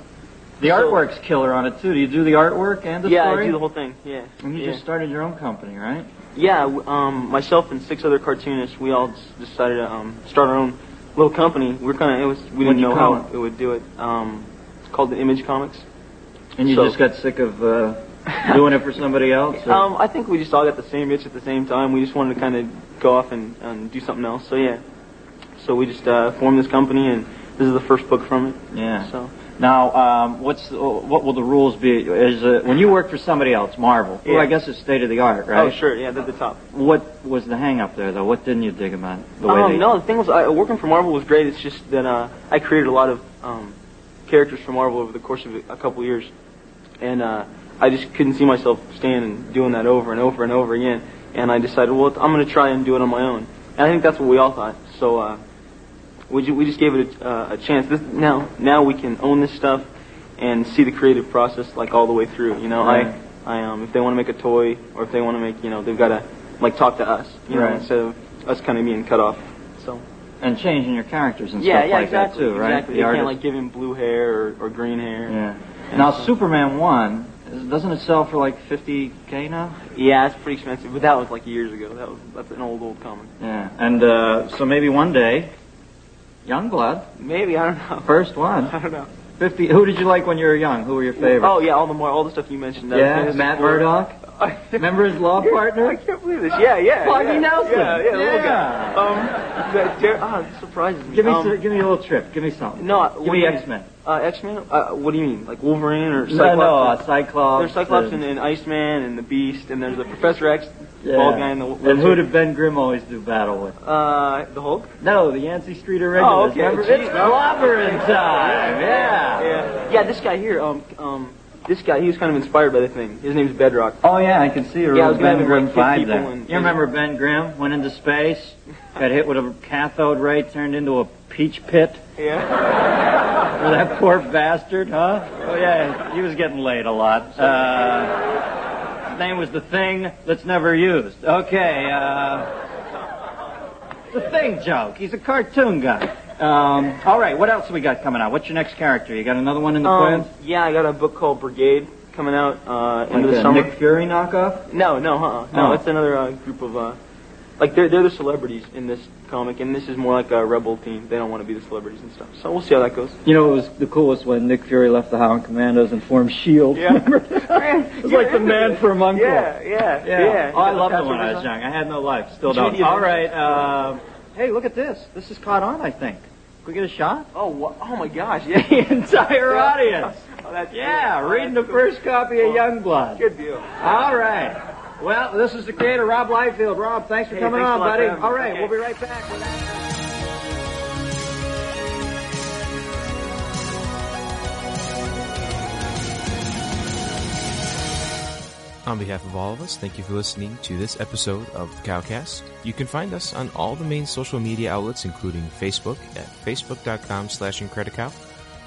the so, artwork's killer on it, too. Do you do the artwork and the yeah, story? Yeah, I do the whole thing, yeah. And you yeah. just started your own company, right? Yeah, um, myself and six other cartoonists, we all decided to um, start our own little company. We're kind of it was we didn't know how it would do it. Um, it's called the Image Comics. And you so, just got sick of uh, doing it for somebody else? Or? Um, I think we just all got the same itch at the same time. We just wanted to kind of go off and, and do something else. So yeah, so we just uh, formed this company, and this is the first book from it. Yeah. So now, um, what's what will the rules be? Is uh, when you work for somebody else, Marvel? Yeah. Well, I guess it's state of the art, right? Oh sure, yeah, they're the top. What? Was the hang up there though? What didn't you dig about it? The way um, they... No, the thing was, I, working for Marvel was great. It's just that uh, I created a lot of um, characters for Marvel over the course of a couple years, and uh, I just couldn't see myself staying and doing that over and over and over again. And I decided, well, I'm going to try and do it on my own. And I think that's what we all thought. So uh, we, ju- we just gave it a, uh, a chance. This, now, now we can own this stuff and see the creative process like all the way through. You know, right. I, I um, if they want to make a toy or if they want to make, you know, they've got to. Like talk to us, you right. know, instead of us kind of being cut off. So and changing your characters and yeah, stuff yeah, like exactly, that too, right? Exactly. The you artist. Can't like give him blue hair or, or green hair. Yeah. And now so. Superman one doesn't it sell for like fifty k now? Yeah, it's pretty expensive, but that was like years ago. That was that's an old old comic. Yeah, and uh, so maybe one day, Youngblood. Maybe I don't know. First one. I don't know. fifty. Who did you like when you were young? Who were your favorites? Oh, yeah, all the more, all the stuff you mentioned. Uh, yeah, Matt Murdock. Remember his law partner? I can't believe this. Yeah, yeah. Foggy yeah. Nelson. Yeah, yeah, yeah. Little guy. Um, ah, oh, this surprises me. Give me, um, some, give me a little trip. Give me something. No, give me X-Men. Uh, X-Men? Uh, what do you mean? Like Wolverine or Cyclops? No, no, uh, Cyclops. There's Cyclops and, and Iceman and the Beast, and there's the Professor X, the yeah. bald guy in the... Wizard. And who did Ben Grimm always do battle with? Uh, the Hulk? No, the Yancey Street Irregulars. Oh, okay. Remember? It's clobbering time! Yeah. yeah! Yeah, this guy here, um, um... This guy, he was kind of inspired by the thing. His name's Bedrock. Oh, yeah, I can see a real yeah, Ben Grimm vibe there. And, you remember Ben Grimm? Went into space, got hit with a cathode ray, turned into a peach pit. Yeah. That poor bastard, huh? Oh, yeah, he was getting laid a lot. Uh, his name was The Thing That's Never Used. Okay, uh... The Thing joke. He's a cartoon guy. Um, all right, what else have we got coming out? What's your next character? You got another one in the um, plans? Yeah, I got a book called Brigade coming out uh, into like the summer. Nick Fury knockoff? No, no, uh-uh. No, oh. It's another uh, group of, uh, like, they're, they're the celebrities in this comic, and this is more like a rebel team. They don't want to be the celebrities and stuff. So we'll see how that goes. You know, it was the coolest when Nick Fury left the Howling Commandos and formed S H I E L D. Yeah. It was like the man from Uncle. Yeah, yeah, yeah. yeah. Oh, I loved it when I was young. I had no life. Still don't. All right, uh... Hey, look at this. This is caught on, I think. Can we get a shot? Oh, oh my gosh. Yeah. The entire audience. Oh, that's yeah, cool. Reading that's the cool. first copy of Youngblood. Good deal. All right. Well, this is the creator, Rob Liefeld. Rob, thanks for hey, coming thanks on, buddy. All right, okay. We'll be right back with that. On behalf of all of us, thank you for listening to this episode of the CowCast. You can find us on all the main social media outlets, including Facebook at facebook.com slash Incredicow,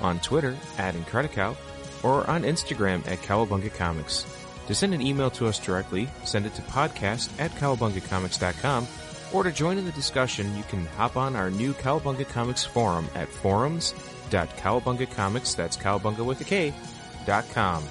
on Twitter at Incredicow, or on Instagram at Cowabunga Comics. To send an email to us directly, send it to podcast at cowabunga comics dot com, or to join in the discussion, you can hop on our new Cowabunga Comics forum at forums dot cowabunga comics, that's cowabunga with a K, dot com.